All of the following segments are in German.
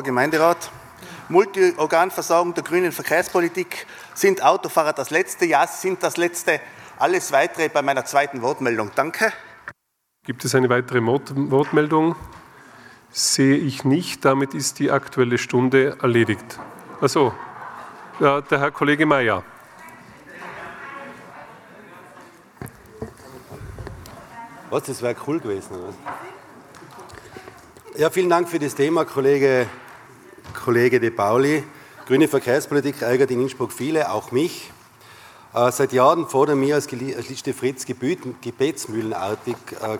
Gemeinderat. Multiorganversagen der grünen Verkehrspolitik, sind Autofahrer das Letzte? Ja, sind das Letzte. Alles Weitere bei meiner zweiten Wortmeldung. Danke. Gibt es eine weitere Wortmeldung? Sehe ich nicht. Damit ist die Aktuelle Stunde erledigt. Ach so, der Herr Kollege Mayer. Was, das wäre cool gewesen. Oder? Ja, vielen Dank für das Thema, Kollege De Pauli. Grüne Verkehrspolitik ärgert in Innsbruck viele, auch mich. Seit Jahren fordern wir als Liste Fritz gebetsmühlenartig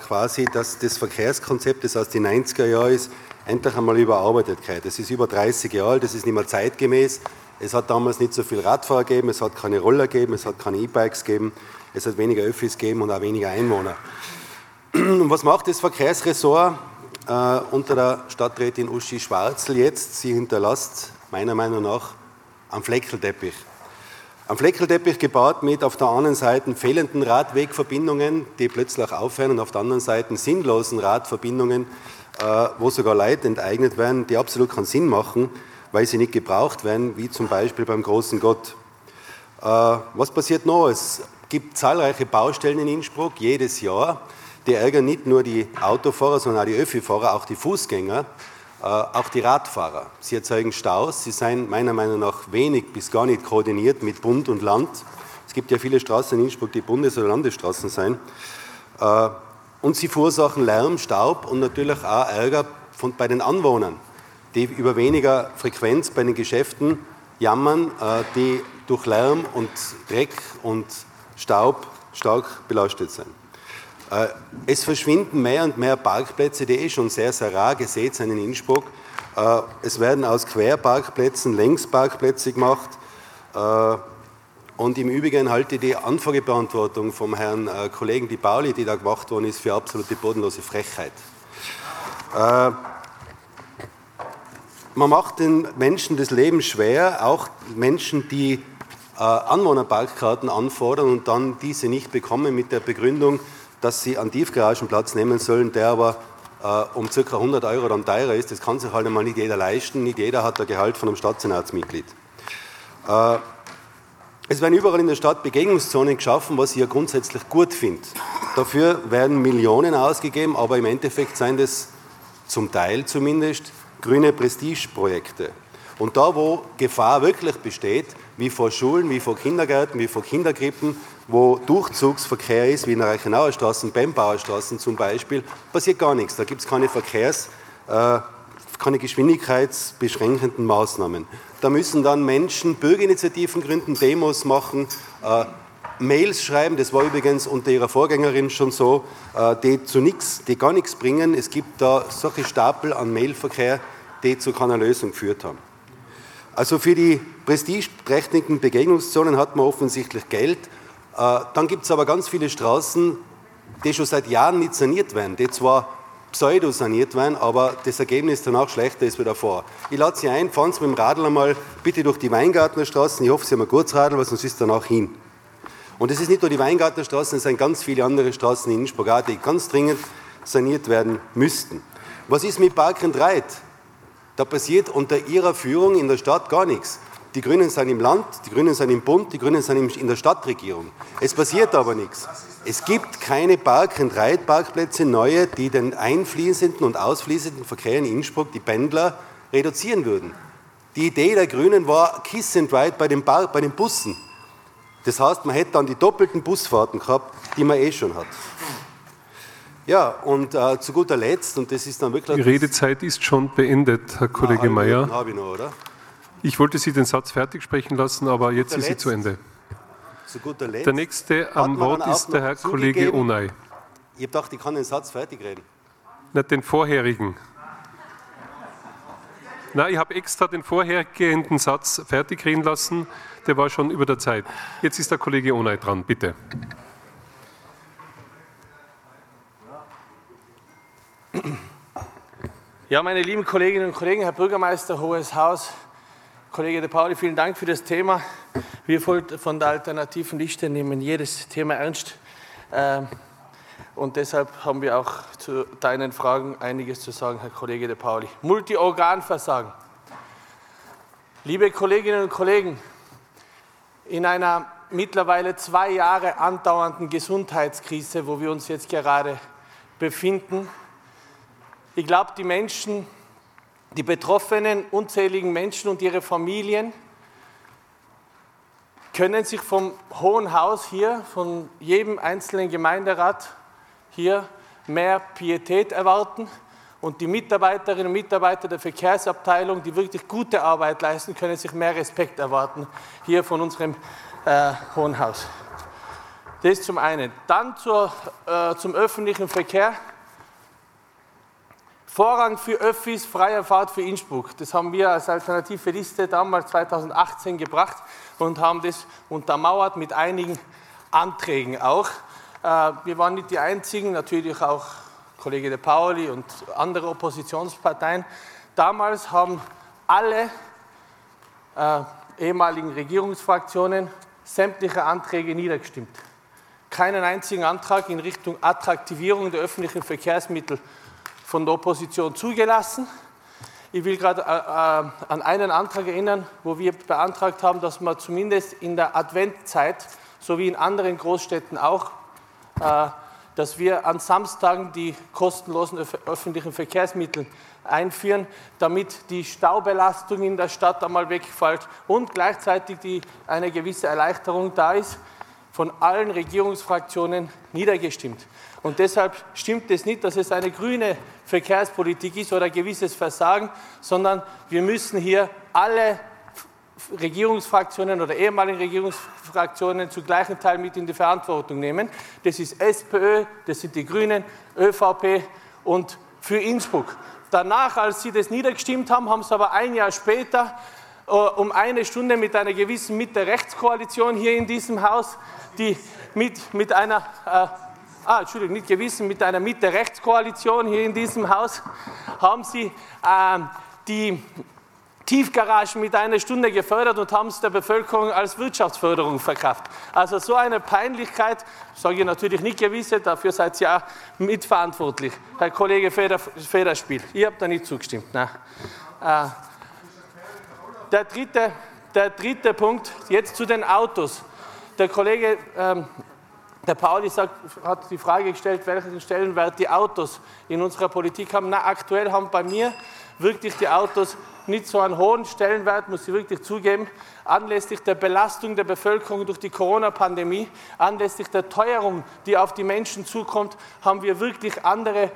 quasi, dass das Verkehrskonzept, das aus den 90er Jahren ist, endlich einmal überarbeitet wird. Es ist über 30 Jahre alt, das ist nicht mehr zeitgemäß. Es hat damals nicht so viel Radfahrer gegeben, es hat keine Roller gegeben, es hat keine E-Bikes gegeben, es hat weniger Öffis gegeben und auch weniger Einwohner. Und was macht das Verkehrsressort unter der Stadträtin Uschi Schwarzl jetzt? Sie hinterlässt meiner Meinung nach einen Fleckelteppich. Ein Fleckelteppich gebaut mit auf der einen Seite fehlenden Radwegverbindungen, die plötzlich aufhören, und auf der anderen Seite sinnlosen Radverbindungen, wo sogar Leute enteignet werden, die absolut keinen Sinn machen, weil sie nicht gebraucht werden, wie zum Beispiel beim großen Gott. Was passiert noch? Es gibt zahlreiche Baustellen in Innsbruck jedes Jahr, die ärgern nicht nur die Autofahrer, sondern auch die Öfifahrer, auch die Fußgänger, auch die Radfahrer. Sie erzeugen Staus, sie sind meiner Meinung nach wenig bis gar nicht koordiniert mit Bund und Land. Es gibt ja viele Straßen in Innsbruck, die Bundes- oder Landesstraßen sind. Und sie verursachen Lärm, Staub und natürlich auch Ärger bei den Anwohnern, die über weniger Frequenz bei den Geschäften jammern, die durch Lärm und Dreck und Staub stark belastet sind. Es verschwinden mehr und mehr Parkplätze, die schon sehr, sehr rar gesät sind in Innsbruck. Es werden aus Querparkplätzen Längsparkplätze gemacht. Und im Übrigen halte ich die Anfragebeantwortung vom Herrn Kollegen Di Pauli, die da gemacht worden ist, für absolute bodenlose Frechheit. Man macht den Menschen das Leben schwer, auch Menschen, die Anwohnerparkkarten anfordern und dann diese nicht bekommen mit der Begründung, dass sie einen Tiefgaragenplatz nehmen sollen, der aber um ca. 100 Euro dann teurer ist. Das kann sich halt einmal nicht jeder leisten. Nicht jeder hat ein Gehalt von einem Stadtsenatsmitglied. Es werden überall in der Stadt Begegnungszonen geschaffen, was ich ja grundsätzlich gut finde. Dafür werden Millionen ausgegeben, aber im Endeffekt sind das zum Teil zumindest grüne Prestigeprojekte. Und da, wo Gefahr wirklich besteht, wie vor Schulen, wie vor Kindergärten, wie vor Kinderkrippen, wo Durchzugsverkehr ist, wie in der Reichenauer Straße, Pembauer Straße zum Beispiel, passiert gar nichts. Da gibt es keine geschwindigkeitsbeschränkenden Maßnahmen. Da müssen dann Menschen Bürgerinitiativen gründen, Demos machen, Mails schreiben. Das war übrigens unter ihrer Vorgängerin schon so, die gar nichts bringen. Es gibt da solche Stapel an Mailverkehr, die zu keiner Lösung geführt haben. Also für die prestigeträchtigen Begegnungszonen hat man offensichtlich Geld. Dann gibt es aber ganz viele Straßen, die schon seit Jahren nicht saniert werden, die zwar pseudo-saniert werden, aber das Ergebnis danach schlechter ist wie davor. Ich lade Sie ein, fahren Sie mit dem Radl einmal bitte durch die Weingartnerstraße. Ich hoffe, Sie haben ein gutes Radl, weil sonst ist danach hin. Und es ist nicht nur die Weingartnerstraße, es sind ganz viele andere Straßen in Innsbruck, die ganz dringend saniert werden müssten. Was ist mit Park and Ride? Da passiert unter ihrer Führung in der Stadt gar nichts. Die Grünen sind im Land, die Grünen sind im Bund, die Grünen sind in der Stadtregierung. Es passiert aber nichts. Es gibt keine Park- und Reitparkplätze neue, die den einfließenden und ausfließenden Verkehr in Innsbruck, die Pendler, reduzieren würden. Die Idee der Grünen war Kiss and Ride bei den Bussen. Das heißt, man hätte dann die doppelten Busfahrten gehabt, die man schon hat. Ja, und zu guter Letzt, und das ist dann wirklich... Die Redezeit ist schon beendet, Herr Kollege Mayer. Habe ich noch, oder? Ich wollte Sie den Satz fertig sprechen lassen, aber jetzt ist sie zu Ende. Zu guter Letzt. Der nächste am Wort ist der Herr Kollege Unai. Ich habe gedacht, ich kann den Satz fertig reden. Na, den vorherigen. Nein, ich habe extra den vorhergehenden Satz fertig reden lassen. Der war schon über der Zeit. Jetzt ist der Kollege Unai dran, bitte. Ja, meine lieben Kolleginnen und Kollegen, Herr Bürgermeister, Hohes Haus, Kollege De Pauli, vielen Dank für das Thema. Wir von der alternativen Liste nehmen jedes Thema ernst. Und deshalb haben wir auch zu deinen Fragen einiges zu sagen, Herr Kollege De Pauli. Multiorganversagen. Liebe Kolleginnen und Kollegen, in einer mittlerweile 2 Jahre andauernden Gesundheitskrise, wo wir uns jetzt gerade befinden, ich glaube, die Menschen, die betroffenen, unzähligen Menschen und ihre Familien können sich vom Hohen Haus hier, von jedem einzelnen Gemeinderat hier mehr Pietät erwarten und die Mitarbeiterinnen und Mitarbeiter der Verkehrsabteilung, die wirklich gute Arbeit leisten, können sich mehr Respekt erwarten hier von unserem Hohen Haus. Das zum einen. Dann zum öffentlichen Verkehr. Vorrang für Öffis, freie Fahrt für Innsbruck. Das haben wir als alternative Liste damals 2018 gebracht und haben das untermauert mit einigen Anträgen auch. Wir waren nicht die Einzigen, natürlich auch Kollege De Pauli und andere Oppositionsparteien. Damals haben alle ehemaligen Regierungsfraktionen sämtliche Anträge niedergestimmt. Keinen einzigen Antrag in Richtung Attraktivierung der öffentlichen Verkehrsmittel von der Opposition zugelassen. Ich will gerade an einen Antrag erinnern, wo wir beantragt haben, dass man zumindest in der Adventzeit, so wie in anderen Großstädten auch, dass wir an Samstagen die kostenlosen öffentlichen Verkehrsmittel einführen, damit die Staubelastung in der Stadt einmal wegfällt und gleichzeitig eine gewisse Erleichterung da ist, von allen Regierungsfraktionen niedergestimmt. Und deshalb stimmt es nicht, dass es eine grüne Verkehrspolitik ist oder ein gewisses Versagen, sondern wir müssen hier alle Regierungsfraktionen oder ehemaligen Regierungsfraktionen zu gleichen Teil mit in die Verantwortung nehmen. Das ist SPÖ, das sind die Grünen, ÖVP und für Innsbruck. Danach, als sie das niedergestimmt haben, haben sie aber ein Jahr später um eine Stunde mit einer gewissen Mitte-Rechts-Koalition hier in diesem Haus, die mit einer Mitte-Rechts-Koalition hier in diesem Haus haben sie die Tiefgaragen mit einer Stunde gefördert und haben es der Bevölkerung als Wirtschaftsförderung verkauft. Also so eine Peinlichkeit, sage ich natürlich nicht gewisse, dafür seid ihr auch mitverantwortlich. Herr Kollege Federspiel, ich habe da nicht zugestimmt. Nein. Der dritte Punkt, jetzt zu den Autos. Der Kollege De Pauli hat die Frage gestellt, welchen Stellenwert die Autos in unserer Politik haben. Na, aktuell haben bei mir wirklich die Autos nicht so einen hohen Stellenwert, muss ich wirklich zugeben, anlässlich der Belastung der Bevölkerung durch die Corona-Pandemie, anlässlich der Teuerung, die auf die Menschen zukommt, haben wir wirklich andere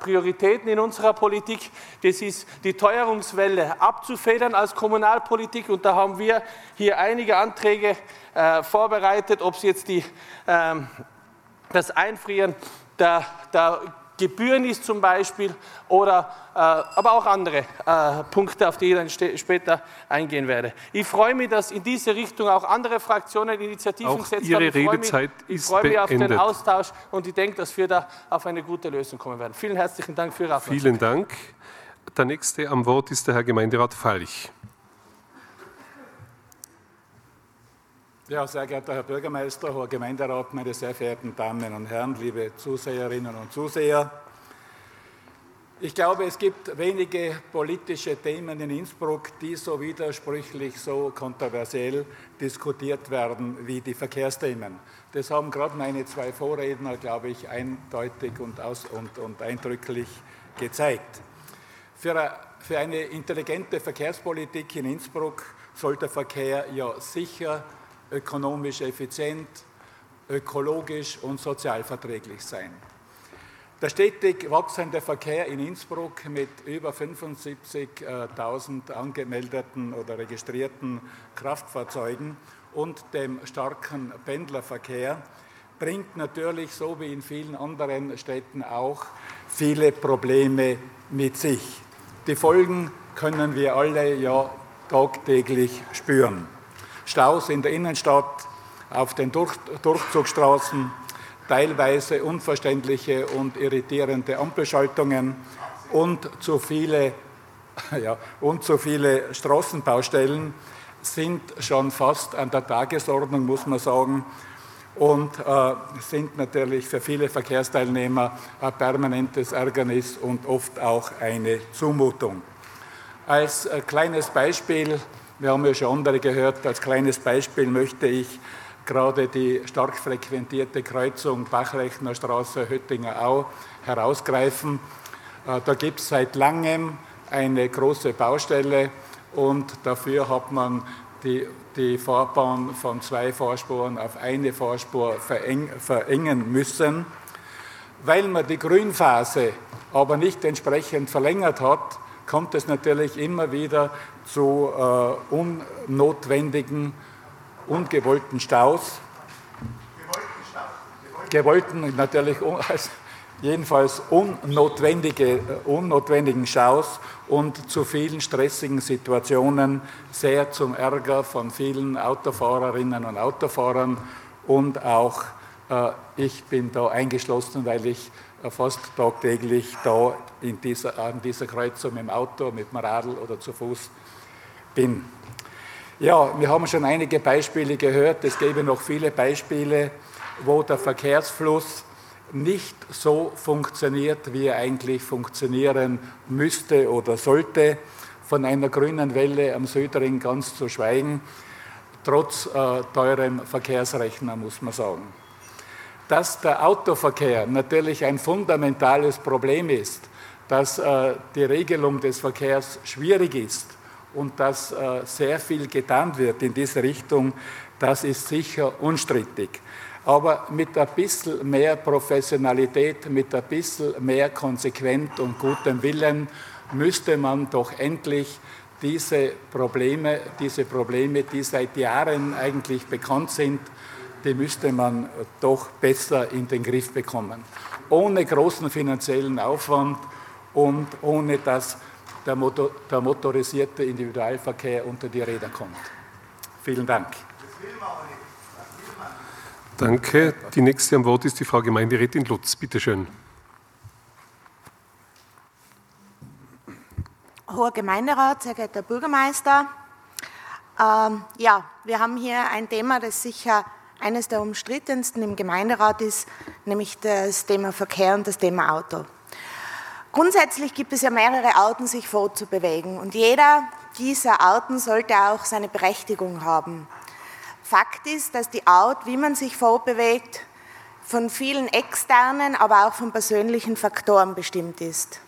Prioritäten in unserer Politik. Das ist die Teuerungswelle abzufedern als Kommunalpolitik und da haben wir hier einige Anträge vorbereitet, ob es jetzt das Einfrieren der Gebühren ist zum Beispiel, oder aber auch andere Punkte, auf die ich dann später eingehen werde. Ich freue mich, dass in diese Richtung auch andere Fraktionen Initiativen gesetzt haben. Ich freue mich auf den Austausch und ich denke, dass wir da auf eine gute Lösung kommen werden. Vielen herzlichen Dank für Ihre Aufmerksamkeit. Vielen Dank. Der Nächste am Wort ist der Herr Gemeinderat Falch. Ja, sehr geehrter Herr Bürgermeister, Herr Gemeinderat, meine sehr verehrten Damen und Herren, liebe Zuseherinnen und Zuseher. Ich glaube, es gibt wenige politische Themen in Innsbruck, die so widersprüchlich, so kontroversiell diskutiert werden wie die Verkehrsthemen. Das haben gerade meine 2 Vorredner, glaube ich, eindeutig und eindrücklich gezeigt. Für eine intelligente Verkehrspolitik in Innsbruck soll der Verkehr ja sicher, ökonomisch effizient, ökologisch und sozialverträglich sein. Der stetig wachsende Verkehr in Innsbruck mit über 75.000 angemeldeten oder registrierten Kraftfahrzeugen und dem starken Pendlerverkehr bringt natürlich, so wie in vielen anderen Städten auch, viele Probleme mit sich. Die Folgen können wir alle ja tagtäglich spüren. Staus in der Innenstadt, auf den Durchzugsstraßen, teilweise unverständliche und irritierende Ampelschaltungen und zu viele Straßenbaustellen sind schon fast an der Tagesordnung, muss man sagen, und sind natürlich für viele Verkehrsteilnehmer ein permanentes Ärgernis und oft auch eine Zumutung. Als kleines Beispiel Wir haben ja schon andere gehört. Als kleines Beispiel möchte ich gerade die stark frequentierte Kreuzung Bachreichenauer Straße, Höttinger Au herausgreifen. Da gibt es seit langem eine große Baustelle und dafür hat man die Fahrbahn von 2 Fahrspuren auf eine Fahrspur verengen müssen. Weil man die Grünphase aber nicht entsprechend verlängert hat, kommt es natürlich immer wieder zu unnotwendigen, ungewollten Staus. Gewollten natürlich, jedenfalls unnotwendigen Staus und zu vielen stressigen Situationen, sehr zum Ärger von vielen Autofahrerinnen und Autofahrern und auch ich bin da eingeschlossen, weil ich fast tagtäglich da an dieser Kreuzung mit dem Auto, mit dem Radl oder zu Fuß bin. Ja, wir haben schon einige Beispiele gehört. Es gäbe noch viele Beispiele, wo der Verkehrsfluss nicht so funktioniert, wie er eigentlich funktionieren müsste oder sollte, von einer grünen Welle am Südring ganz zu schweigen, trotz teurem Verkehrsrechner, muss man sagen. Dass der Autoverkehr natürlich ein fundamentales Problem ist, dass die Regelung des Verkehrs schwierig ist und dass sehr viel getan wird in diese Richtung, das ist sicher unstrittig. Aber mit ein bisschen mehr Professionalität, mit ein bisschen mehr Konsequenz und gutem Willen müsste man doch endlich diese Probleme, die seit Jahren eigentlich bekannt sind, die müsste man doch besser in den Griff bekommen. Ohne großen finanziellen Aufwand und ohne, dass der motorisierte Individualverkehr unter die Räder kommt. Vielen Dank. Danke. Die nächste am Wort ist die Frau Gemeinderätin Lutz. Bitte schön. Hoher Gemeinderat, sehr geehrter Bürgermeister. Wir haben hier ein Thema, das sicher eines der umstrittensten im Gemeinderat ist, nämlich das Thema Verkehr und das Thema Auto. Grundsätzlich gibt es ja mehrere Arten, sich fortzubewegen. Und jeder dieser Arten sollte auch seine Berechtigung haben. Fakt ist, dass die Art, wie man sich fortbewegt, von vielen externen, aber auch von persönlichen Faktoren bestimmt ist.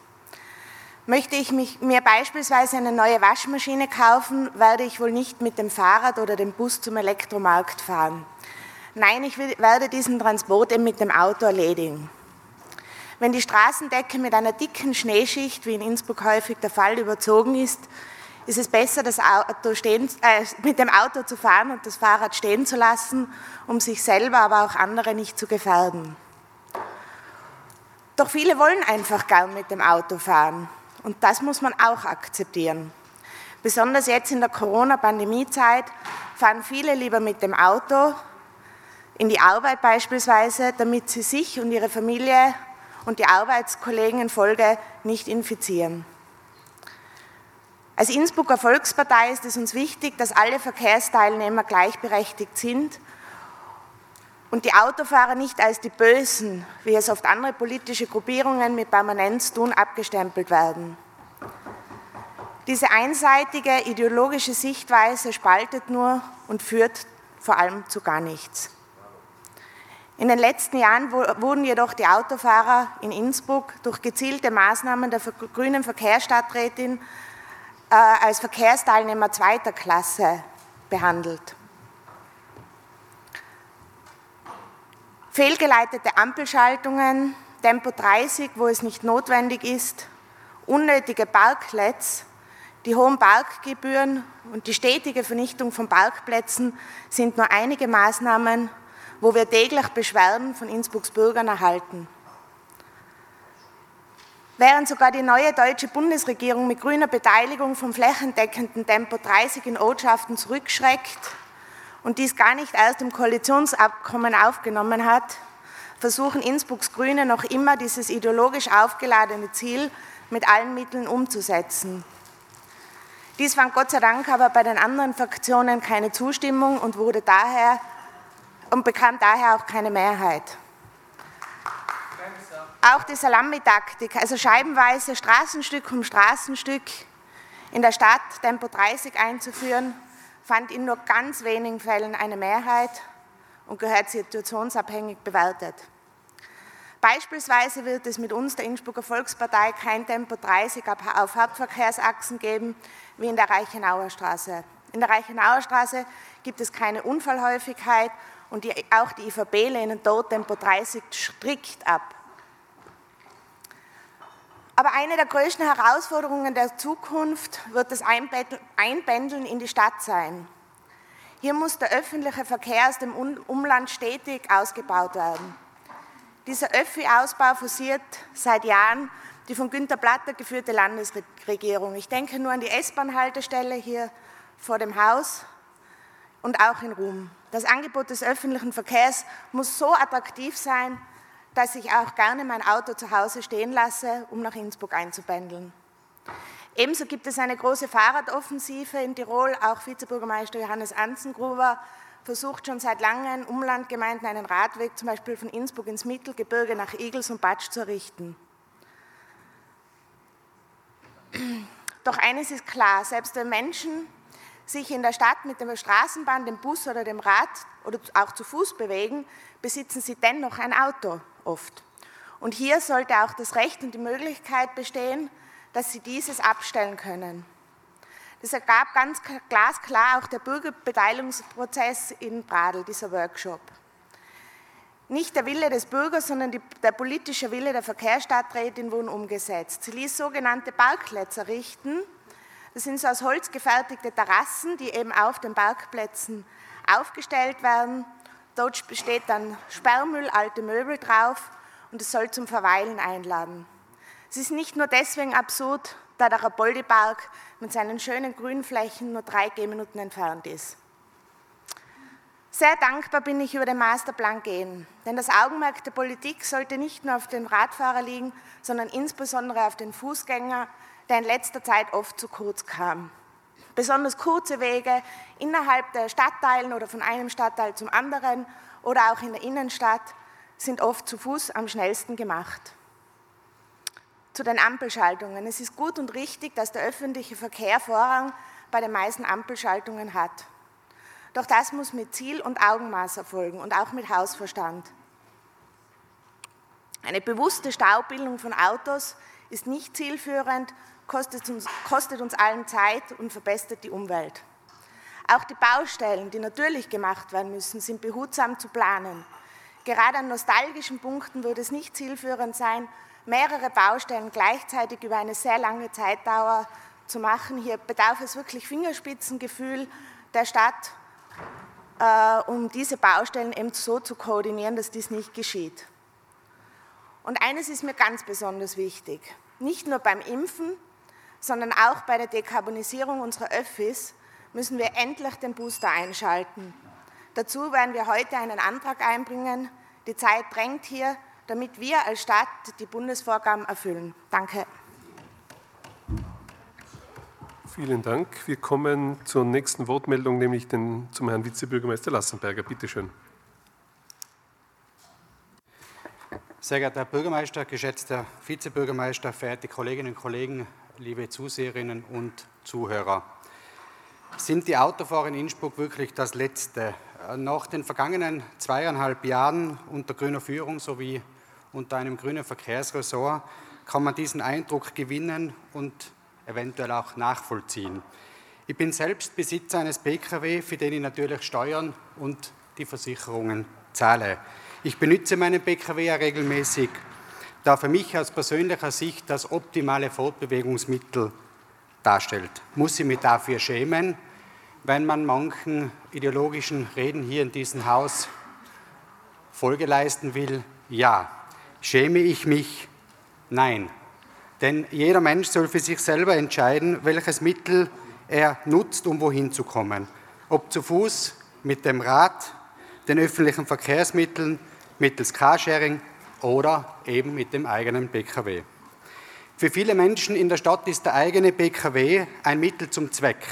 Möchte ich mir beispielsweise eine neue Waschmaschine kaufen, werde ich wohl nicht mit dem Fahrrad oder dem Bus zum Elektromarkt fahren. Nein, ich werde diesen Transport eben mit dem Auto erledigen. Wenn die Straßendecke mit einer dicken Schneeschicht, wie in Innsbruck häufig der Fall, überzogen ist, ist es besser, mit dem Auto zu fahren und das Fahrrad stehen zu lassen, um sich selber, aber auch andere nicht zu gefährden. Doch viele wollen einfach gern mit dem Auto fahren. Und das muss man auch akzeptieren. Besonders jetzt in der Corona-Pandemie-Zeit fahren viele lieber mit dem Auto, in die Arbeit beispielsweise, damit sie sich und ihre Familie und die Arbeitskollegen in Folge nicht infizieren. Als Innsbrucker Volkspartei ist es uns wichtig, dass alle Verkehrsteilnehmer gleichberechtigt sind und die Autofahrer nicht als die Bösen, wie es oft andere politische Gruppierungen mit Permanenz tun, abgestempelt werden. Diese einseitige ideologische Sichtweise spaltet nur und führt vor allem zu gar nichts. In den letzten Jahren wurden jedoch die Autofahrer in Innsbruck durch gezielte Maßnahmen der grünen Verkehrsstadträtin als Verkehrsteilnehmer zweiter Klasse behandelt. Fehlgeleitete Ampelschaltungen, Tempo 30, wo es nicht notwendig ist, unnötige Parklets, die hohen Parkgebühren und die stetige Vernichtung von Parkplätzen sind nur einige Maßnahmen, wo wir täglich Beschwerden von Innsbrucks Bürgern erhalten. Während sogar die neue deutsche Bundesregierung mit grüner Beteiligung vom flächendeckenden Tempo 30 in Ortschaften zurückschreckt und dies gar nicht erst im Koalitionsabkommen aufgenommen hat, versuchen Innsbrucks Grüne noch immer, dieses ideologisch aufgeladene Ziel mit allen Mitteln umzusetzen. Dies fand Gott sei Dank aber bei den anderen Fraktionen keine Zustimmung und bekam daher auch keine Mehrheit. Auch die Salamitaktik, also scheibenweise Straßenstück um Straßenstück, in der Stadt Tempo 30 einzuführen, fand in nur ganz wenigen Fällen eine Mehrheit und gehört situationsabhängig bewertet. Beispielsweise wird es mit uns, der Innsbrucker Volkspartei, kein Tempo 30 auf Hauptverkehrsachsen geben, wie in der Reichenauer Straße. In der Reichenauer Straße gibt es keine Unfallhäufigkeit und auch die IVB lehnen dort Tempo 30 strikt ab. Aber eine der größten Herausforderungen der Zukunft wird das Einpendeln in die Stadt sein. Hier muss der öffentliche Verkehr aus dem Umland stetig ausgebaut werden. Dieser ÖFI-Ausbau forciert seit Jahren die von Günter Platter geführte Landesregierung. Ich denke nur an die S-Bahn-Haltestelle hier vor dem Haus und auch in Rom. Das Angebot des öffentlichen Verkehrs muss so attraktiv sein, dass ich auch gerne mein Auto zu Hause stehen lasse, um nach Innsbruck einzupendeln. Ebenso gibt es eine große Fahrradoffensive in Tirol. Auch Vizebürgermeister Johannes Anzengruber versucht schon seit langem, Umlandgemeinden einen Radweg, zum Beispiel von Innsbruck ins Mittelgebirge nach Igls und Batsch, zu errichten. Doch eines ist klar, selbst wenn Menschen sich in der Stadt mit der Straßenbahn, dem Bus oder dem Rad oder auch zu Fuß bewegen, besitzen sie dennoch ein Auto oft. Und hier sollte auch das Recht und die Möglichkeit bestehen, dass sie dieses abstellen können. Das ergab ganz glasklar auch der Bürgerbeteiligungsprozess in Pradl, dieser Workshop. Nicht der Wille des Bürgers, sondern der politische Wille der Verkehrsstadträtin wurden umgesetzt. Sie ließ sogenannte Parklets errichten. Das sind so aus Holz gefertigte Terrassen, die eben auf den Parkplätzen aufgestellt werden. Dort steht dann Sperrmüll, alte Möbel drauf und es soll zum Verweilen einladen. Es ist nicht nur deswegen absurd, da der Rapoldi-Park mit seinen schönen Grünflächen nur 3 Gehminuten entfernt ist. Sehr dankbar bin ich über den Masterplan Gehen, denn das Augenmerk der Politik sollte nicht nur auf den Radfahrer liegen, sondern insbesondere auf den Fußgänger, der in letzter Zeit oft zu kurz kam. Besonders kurze Wege innerhalb der Stadtteilen oder von einem Stadtteil zum anderen oder auch in der Innenstadt sind oft zu Fuß am schnellsten gemacht. Zu den Ampelschaltungen. Es ist gut und richtig, dass der öffentliche Verkehr Vorrang bei den meisten Ampelschaltungen hat. Doch das muss mit Ziel und Augenmaß erfolgen und auch mit Hausverstand. Eine bewusste Staubildung von Autos ist nicht zielführend, kostet uns allen Zeit und verbessert die Umwelt. Auch die Baustellen, die natürlich gemacht werden müssen, sind behutsam zu planen. Gerade an nostalgischen Punkten würde es nicht zielführend sein, mehrere Baustellen gleichzeitig über eine sehr lange Zeitdauer zu machen. Hier bedarf es wirklich Fingerspitzengefühl der Stadt, um diese Baustellen eben so zu koordinieren, dass dies nicht geschieht. Und eines ist mir ganz besonders wichtig, nicht nur beim Impfen, sondern auch bei der Dekarbonisierung unserer Öffis müssen wir endlich den Booster einschalten. Dazu werden wir heute einen Antrag einbringen. Die Zeit drängt hier, damit wir als Stadt die Bundesvorgaben erfüllen. Danke. Vielen Dank. Wir kommen zur nächsten Wortmeldung, nämlich zum Herrn Vizebürgermeister Lassenberger. Bitte schön. Sehr geehrter Herr Bürgermeister, geschätzter Vizebürgermeister, verehrte Kolleginnen und Kollegen, liebe Zuseherinnen und Zuhörer. Sind die Autofahrer in Innsbruck wirklich das Letzte? Nach den vergangenen 2,5 Jahren unter grüner Führung sowie unter einem grünen Verkehrsressort kann man diesen Eindruck gewinnen und eventuell auch nachvollziehen. Ich bin selbst Besitzer eines Pkw, für den ich natürlich Steuern und die Versicherungen zahle. Ich benütze meinen Pkw ja regelmäßig, da für mich aus persönlicher Sicht das optimale Fortbewegungsmittel darstellt. Muss ich mich dafür schämen, wenn man manchen ideologischen Reden hier in diesem Haus Folge leisten will? Ja. Schäme ich mich? Nein. Denn jeder Mensch soll für sich selber entscheiden, welches Mittel er nutzt, um wohin zu kommen. Ob zu Fuß, mit dem Rad, den öffentlichen Verkehrsmitteln, mittels Carsharing oder eben mit dem eigenen Pkw. Für viele Menschen in der Stadt ist der eigene Pkw ein Mittel zum Zweck.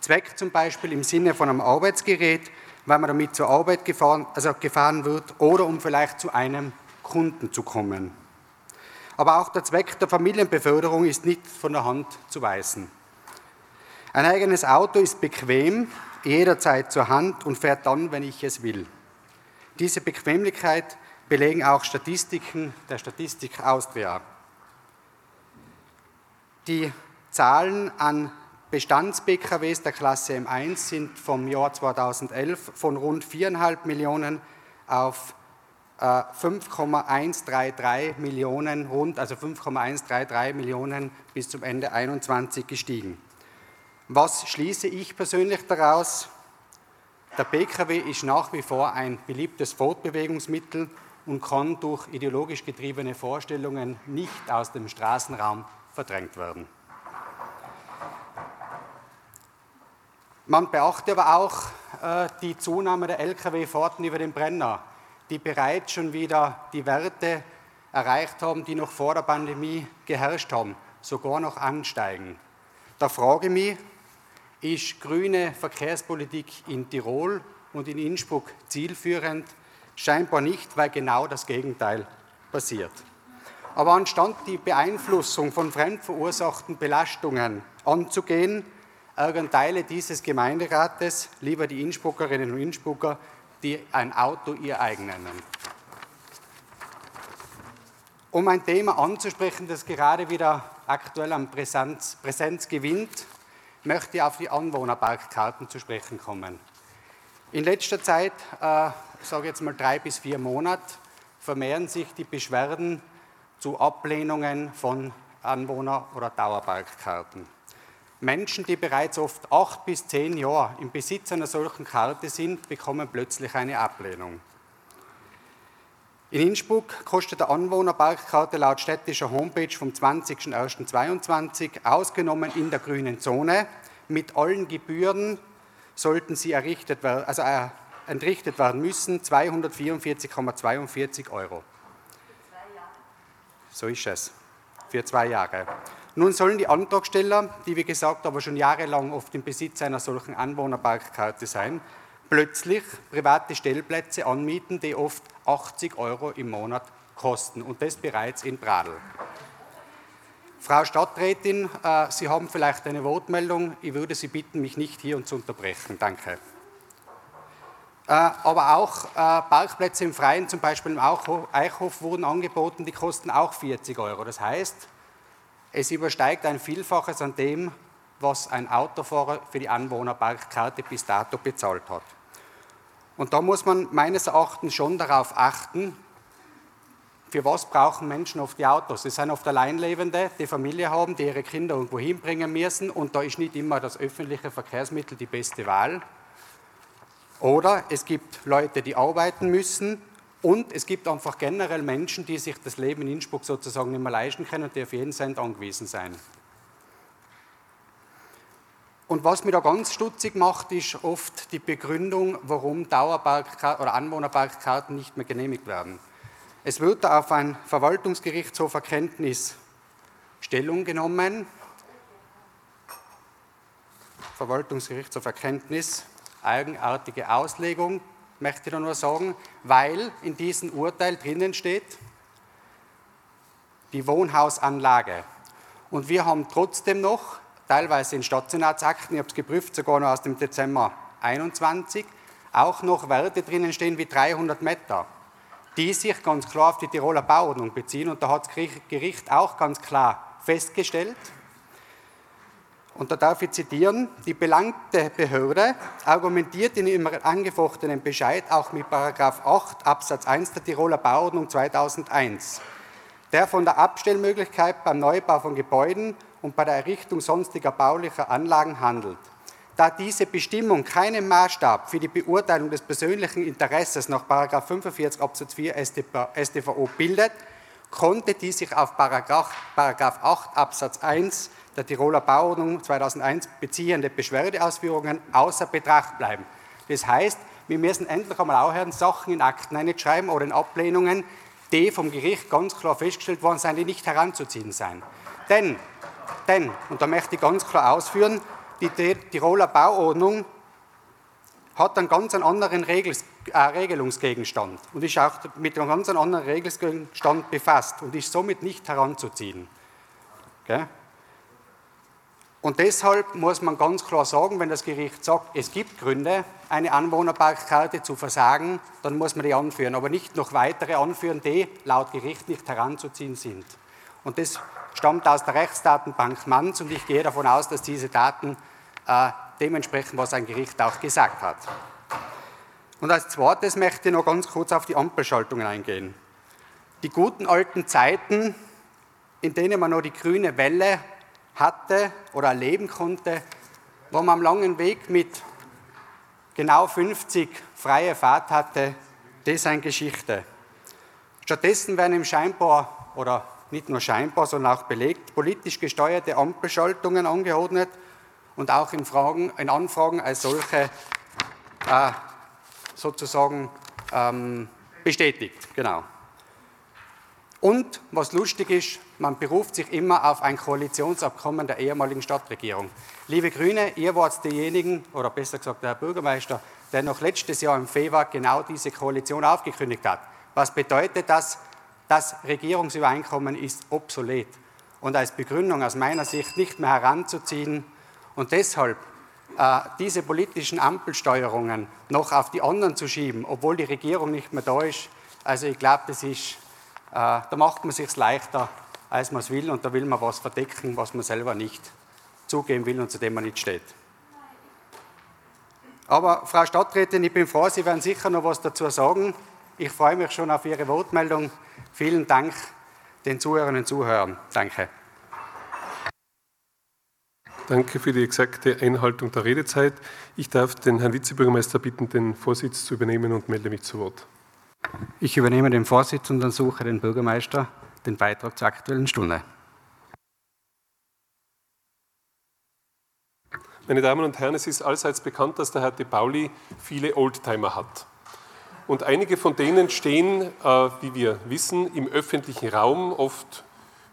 Zweck zum Beispiel im Sinne von einem Arbeitsgerät, weil man damit zur Arbeit gefahren wird oder um vielleicht zu einem Kunden zu kommen. Aber auch der Zweck der Familienbeförderung ist nicht von der Hand zu weisen. Ein eigenes Auto ist bequem, jederzeit zur Hand und fährt dann, wenn ich es will. Diese Bequemlichkeit belegen auch Statistiken der Statistik Austria. Die Zahlen an Bestands-PKWs der Klasse M1 sind vom Jahr 2011 von rund 4,5 Millionen auf 5,133 Millionen, also 5,133 Millionen bis zum Ende 2021 gestiegen. Was schließe ich persönlich daraus? Der PKW ist nach wie vor ein beliebtes Fortbewegungsmittel und kann durch ideologisch getriebene Vorstellungen nicht aus dem Straßenraum verdrängt werden. Man beachte aber auch die Zunahme der Lkw-Fahrten über den Brenner, die bereits schon wieder die Werte erreicht haben, die noch vor der Pandemie geherrscht haben, sogar noch ansteigen. Da frage ich mich, ist grüne Verkehrspolitik in Tirol und in Innsbruck zielführend? Scheinbar nicht, weil genau das Gegenteil passiert. Aber anstatt die Beeinflussung von fremdverursachten Belastungen anzugehen, ärgern Teile dieses Gemeinderates lieber die Innsbruckerinnen und Innsbrucker, die ein Auto ihr eigen nennen. Um ein Thema anzusprechen, das gerade wieder aktuell an Präsenz gewinnt, möchte ich auf die Anwohnerparkkarten zu sprechen kommen. In letzter Zeit, sage jetzt mal 3 bis 4 Monate, vermehren sich die Beschwerden zu Ablehnungen von Anwohner- oder Dauerparkkarten. Menschen, die bereits oft 8 bis 10 Jahre im Besitz einer solchen Karte sind, bekommen plötzlich eine Ablehnung. In Innsbruck kostet eine Anwohnerparkkarte laut städtischer Homepage vom 20.01.22, ausgenommen in der grünen Zone, mit allen Gebühren sollten sie entrichtet werden müssen, 244,42 €. So ist es, für 2 Jahre. Nun sollen die Antragsteller, die wie gesagt aber schon jahrelang oft im Besitz einer solchen Anwohnerparkkarte sein, plötzlich private Stellplätze anmieten, die oft 80 € im Monat kosten und das bereits in Pradl. Frau Stadträtin, Sie haben vielleicht eine Wortmeldung. Ich würde Sie bitten, mich nicht hier zu unterbrechen. Danke. Aber auch Parkplätze im Freien, zum Beispiel im Eichhof, wurden angeboten, die kosten auch 40 €. Das heißt, es übersteigt ein Vielfaches an dem, was ein Autofahrer für die Anwohnerparkkarte bis dato bezahlt hat. Und da muss man meines Erachtens schon darauf achten, für was brauchen Menschen oft die Autos. Es sind oft Alleinlebende, die Familie haben, die ihre Kinder irgendwo hinbringen müssen und da ist nicht immer das öffentliche Verkehrsmittel die beste Wahl. Oder es gibt Leute, die arbeiten müssen und es gibt einfach generell Menschen, die sich das Leben in Innsbruck sozusagen nicht mehr leisten können und die auf jeden Cent angewiesen sein. Und was mich da ganz stutzig macht, ist oft die Begründung, warum Dauerparkkarten oder Anwohnerparkkarten nicht mehr genehmigt werden. Es wird da auf ein Verwaltungsgerichtshof Erkenntnis Stellung genommen. Verwaltungsgerichtshof Erkenntnis, eigenartige Auslegung, möchte ich da nur sagen, weil in diesem Urteil drinnen steht die Wohnhausanlage. Und wir haben trotzdem noch teilweise in Stadtsenatsakten, ich habe es geprüft, sogar noch aus dem Dezember 2021, auch noch Werte drinnen stehen wie 300 Meter, die sich ganz klar auf die Tiroler Bauordnung beziehen. Und da hat das Gericht auch ganz klar festgestellt, und da darf ich zitieren, die belangte Behörde argumentiert in ihrem angefochtenen Bescheid auch mit § 8 Absatz 1 der Tiroler Bauordnung 2001, der von der Abstellmöglichkeit beim Neubau von Gebäuden und bei der Errichtung sonstiger baulicher Anlagen handelt. Da diese Bestimmung keinen Maßstab für die Beurteilung des persönlichen Interesses nach § 45 Absatz 4 StVO bildet, konnte die sich auf § 8 Absatz 1 der Tiroler Bauordnung 2001 beziehende Beschwerdeausführungen außer Betracht bleiben. Das heißt, wir müssen endlich einmal aufhören, Sachen in Akten reinschreiben oder in Ablehnungen, die vom Gericht ganz klar festgestellt worden sind, die nicht heranzuziehen sind. Denn, und da möchte ich ganz klar ausführen, die Tiroler Bauordnung hat einen ganz anderen Regelungsgegenstand und ist auch mit einem ganz anderen Regelungsgegenstand befasst und ist somit nicht heranzuziehen. Okay? Und deshalb muss man ganz klar sagen, wenn das Gericht sagt, es gibt Gründe, eine Anwohnerparkkarte zu versagen, dann muss man die anführen, aber nicht noch weitere anführen, die laut Gericht nicht heranzuziehen sind. Und das stammt aus der Rechtsdatenbank Manz und ich gehe davon aus, dass diese Daten dementsprechend, was ein Gericht auch gesagt hat. Und als zweites möchte ich noch ganz kurz auf die Ampelschaltungen eingehen. Die guten alten Zeiten, in denen man noch die grüne Welle hatte oder erleben konnte, wo man am langen Weg mit genau 50 freie Fahrt hatte, das sind Geschichte. Stattdessen werden im scheinbar, oder nicht nur scheinbar, sondern auch belegt, politisch gesteuerte Ampelschaltungen angeordnet und auch in Anfragen als solche sozusagen bestätigt. Genau. Und, was lustig ist, man beruft sich immer auf ein Koalitionsabkommen der ehemaligen Stadtregierung. Liebe Grüne, ihr wart diejenigen, oder besser gesagt der Herr Bürgermeister, der noch letztes Jahr im Februar genau diese Koalition aufgekündigt hat. Was bedeutet das? Das Regierungsübereinkommen ist obsolet und als Begründung aus meiner Sicht nicht mehr heranzuziehen. Und deshalb diese politischen Ampelsteuerungen noch auf die anderen zu schieben, obwohl die Regierung nicht mehr da ist, also ich glaube, das ist... Da macht man sich's leichter, als man es will, und da will man was verdecken, was man selber nicht zugeben will und zu dem man nicht steht. Aber, Frau Stadträtin, ich bin froh, Sie werden sicher noch was dazu sagen. Ich freue mich schon auf Ihre Wortmeldung. Vielen Dank den Zuhörerinnen und Zuhörern. Danke. Danke für die exakte Einhaltung der Redezeit. Ich darf den Herrn Vizebürgermeister bitten, den Vorsitz zu übernehmen und melde mich zu Wort. Ich übernehme den Vorsitz und ersuche den Bürgermeister den Beitrag zur Aktuellen Stunde. Meine Damen und Herren, es ist allseits bekannt, dass der Herr De Pauli viele Oldtimer hat. Und einige von denen stehen, wie wir wissen, im öffentlichen Raum, oft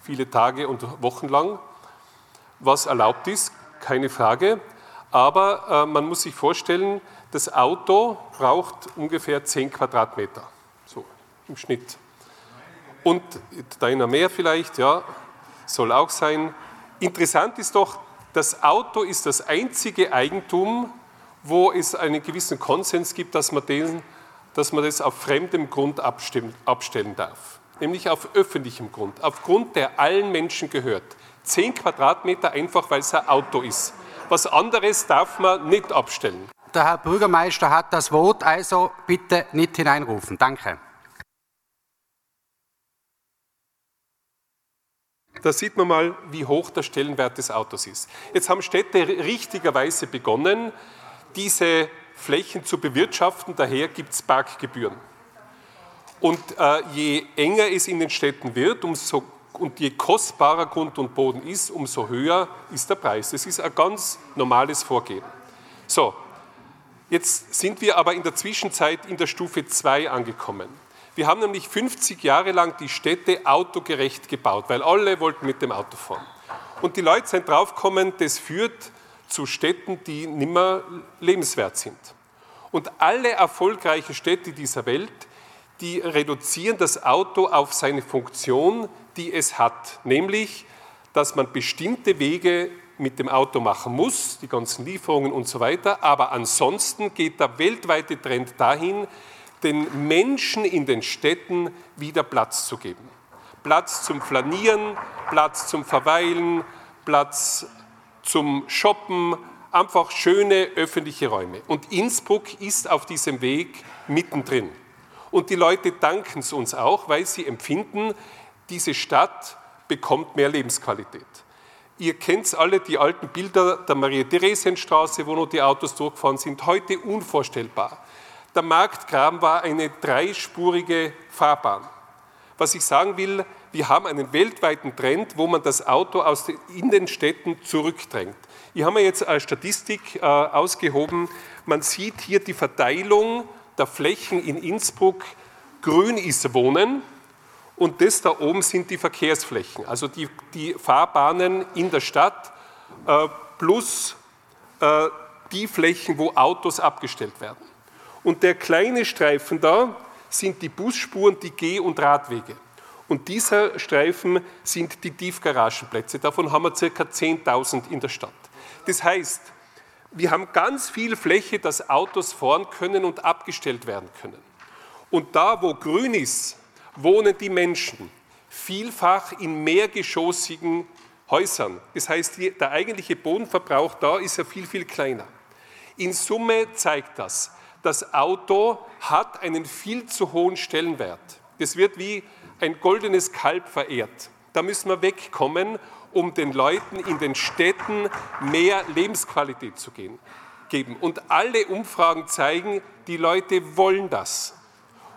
viele Tage und Wochen lang, was erlaubt ist, keine Frage. Aber man muss sich vorstellen, das Auto braucht ungefähr 10 Quadratmeter. Im Schnitt. Und deiner mehr vielleicht, ja, soll auch sein. Interessant ist doch, das Auto ist das einzige Eigentum, wo es einen gewissen Konsens gibt, dass man das auf fremdem Grund abstellen darf. Nämlich auf öffentlichem Grund, auf Grund, der allen Menschen gehört. 10 Quadratmeter einfach, weil es ein Auto ist. Was anderes darf man nicht abstellen. Der Herr Bürgermeister hat das Wort, also bitte nicht hineinrufen. Danke. Da sieht man mal, wie hoch der Stellenwert des Autos ist. Jetzt haben Städte richtigerweise begonnen, diese Flächen zu bewirtschaften, daher gibt es Parkgebühren. Und je enger es in den Städten wird, und je kostbarer Grund und Boden ist, umso höher ist der Preis. Das ist ein ganz normales Vorgehen. So, jetzt sind wir aber in der Zwischenzeit in der Stufe 2 angekommen. Wir haben nämlich 50 Jahre lang die Städte autogerecht gebaut, weil alle wollten mit dem Auto fahren. Und die Leute sind draufgekommen, das führt zu Städten, die nicht mehr lebenswert sind. Und alle erfolgreichen Städte dieser Welt, die reduzieren das Auto auf seine Funktion, die es hat. Nämlich, dass man bestimmte Wege mit dem Auto machen muss, die ganzen Lieferungen und so weiter. Aber ansonsten geht der weltweite Trend dahin, den Menschen in den Städten wieder Platz zu geben. Platz zum Flanieren, Platz zum Verweilen, Platz zum Shoppen, einfach schöne öffentliche Räume. Und Innsbruck ist auf diesem Weg mittendrin. Und die Leute danken es uns auch, weil sie empfinden, diese Stadt bekommt mehr Lebensqualität. Ihr kennt alle die alten Bilder der Maria-Theresien-Straße, wo noch die Autos durchgefahren sind, heute unvorstellbar. Der Marktgraben war eine dreispurige Fahrbahn. Was ich sagen will, wir haben einen weltweiten Trend, wo man das Auto in den Städten zurückdrängt. Ich habe mir jetzt eine Statistik ausgehoben. Man sieht hier die Verteilung der Flächen in Innsbruck. Grün ist Wohnen und das da oben sind die Verkehrsflächen, also die Fahrbahnen in der Stadt plus die Flächen, wo Autos abgestellt werden. Und der kleine Streifen da sind die Busspuren, die Geh- und Radwege. Und dieser Streifen sind die Tiefgaragenplätze. Davon haben wir ca. 10.000 in der Stadt. Das heißt, wir haben ganz viel Fläche, dass Autos fahren können und abgestellt werden können. Und da, wo grün ist, wohnen die Menschen vielfach in mehrgeschossigen Häusern. Das heißt, der eigentliche Bodenverbrauch da ist ja viel, viel kleiner. In Summe zeigt das, das Auto hat einen viel zu hohen Stellenwert. Das wird wie ein goldenes Kalb verehrt. Da müssen wir wegkommen, um den Leuten in den Städten mehr Lebensqualität zu geben. Und alle Umfragen zeigen, die Leute wollen das.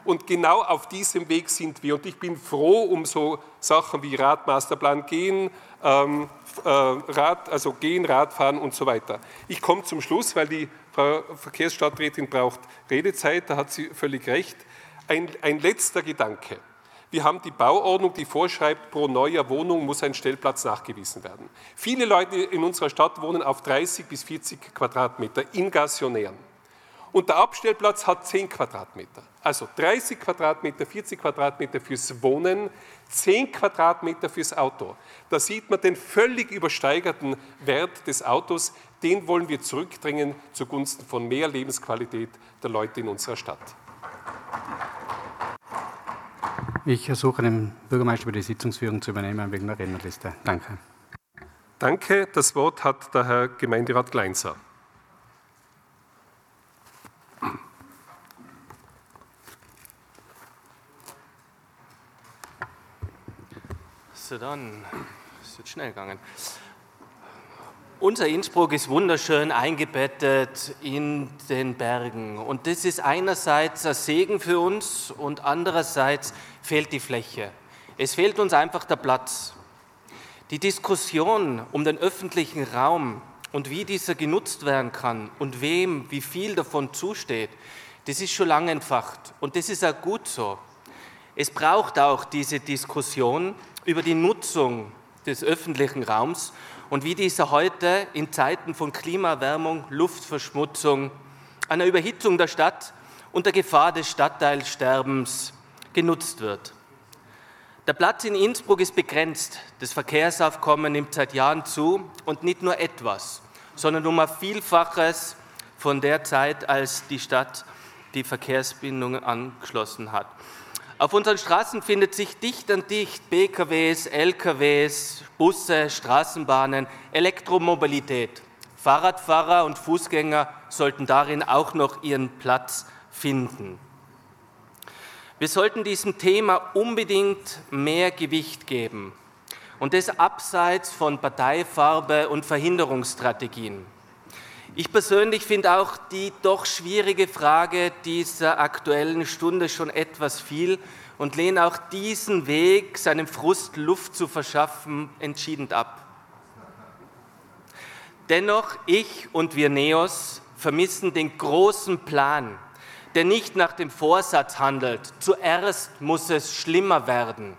Und genau auf diesem Weg sind wir. Und ich bin froh um so Sachen wie Radmasterplan, Gehen, Radfahren und so weiter. Ich komme zum Schluss, weil die Frau Verkehrsstadträtin braucht Redezeit, da hat sie völlig recht. Ein letzter Gedanke. Wir haben die Bauordnung, die vorschreibt, pro neuer Wohnung muss ein Stellplatz nachgewiesen werden. Viele Leute in unserer Stadt wohnen auf 30 bis 40 Quadratmeter in Gassionären. Und der Abstellplatz hat 10 Quadratmeter. Also 30 Quadratmeter, 40 Quadratmeter fürs Wohnen, 10 Quadratmeter fürs Auto. Da sieht man den völlig übersteigerten Wert des Autos. Den wollen wir zurückdrängen zugunsten von mehr Lebensqualität der Leute in unserer Stadt. Ich ersuche den Bürgermeister über die Sitzungsführung zu übernehmen wegen der Rednerliste. Danke. Danke. Das Wort hat der Herr Gemeinderat Kleinser. So dann, es wird schnell gegangen. Unser Innsbruck ist wunderschön eingebettet in den Bergen. Und das ist einerseits ein Segen für uns und andererseits fehlt die Fläche. Es fehlt uns einfach der Platz. Die Diskussion um den öffentlichen Raum und wie dieser genutzt werden kann und wem, wie viel davon zusteht, das ist schon lange entfacht. Und das ist auch gut so. Es braucht auch diese Diskussion über die Nutzung des öffentlichen Raums und wie dieser heute in Zeiten von Klimaerwärmung, Luftverschmutzung, einer Überhitzung der Stadt und der Gefahr des Stadtteilsterbens genutzt wird. Der Platz in Innsbruck ist begrenzt. Das Verkehrsaufkommen nimmt seit Jahren zu und nicht nur etwas, sondern um ein Vielfaches von der Zeit, als die Stadt die Verkehrsbindungen angeschlossen hat. Auf unseren Straßen findet sich dicht an dicht BKWs, LKWs, Busse, Straßenbahnen, Elektromobilität. Fahrradfahrer und Fußgänger sollten darin auch noch ihren Platz finden. Wir sollten diesem Thema unbedingt mehr Gewicht geben und das abseits von Parteifarbe und Verhinderungsstrategien. Ich persönlich finde auch die doch schwierige Frage dieser Aktuellen Stunde schon etwas viel und lehne auch diesen Weg, seinem Frust Luft zu verschaffen, entschieden ab. Dennoch, ich und wir Neos vermissen den großen Plan, der nicht nach dem Vorsatz handelt, zuerst muss es schlimmer werden.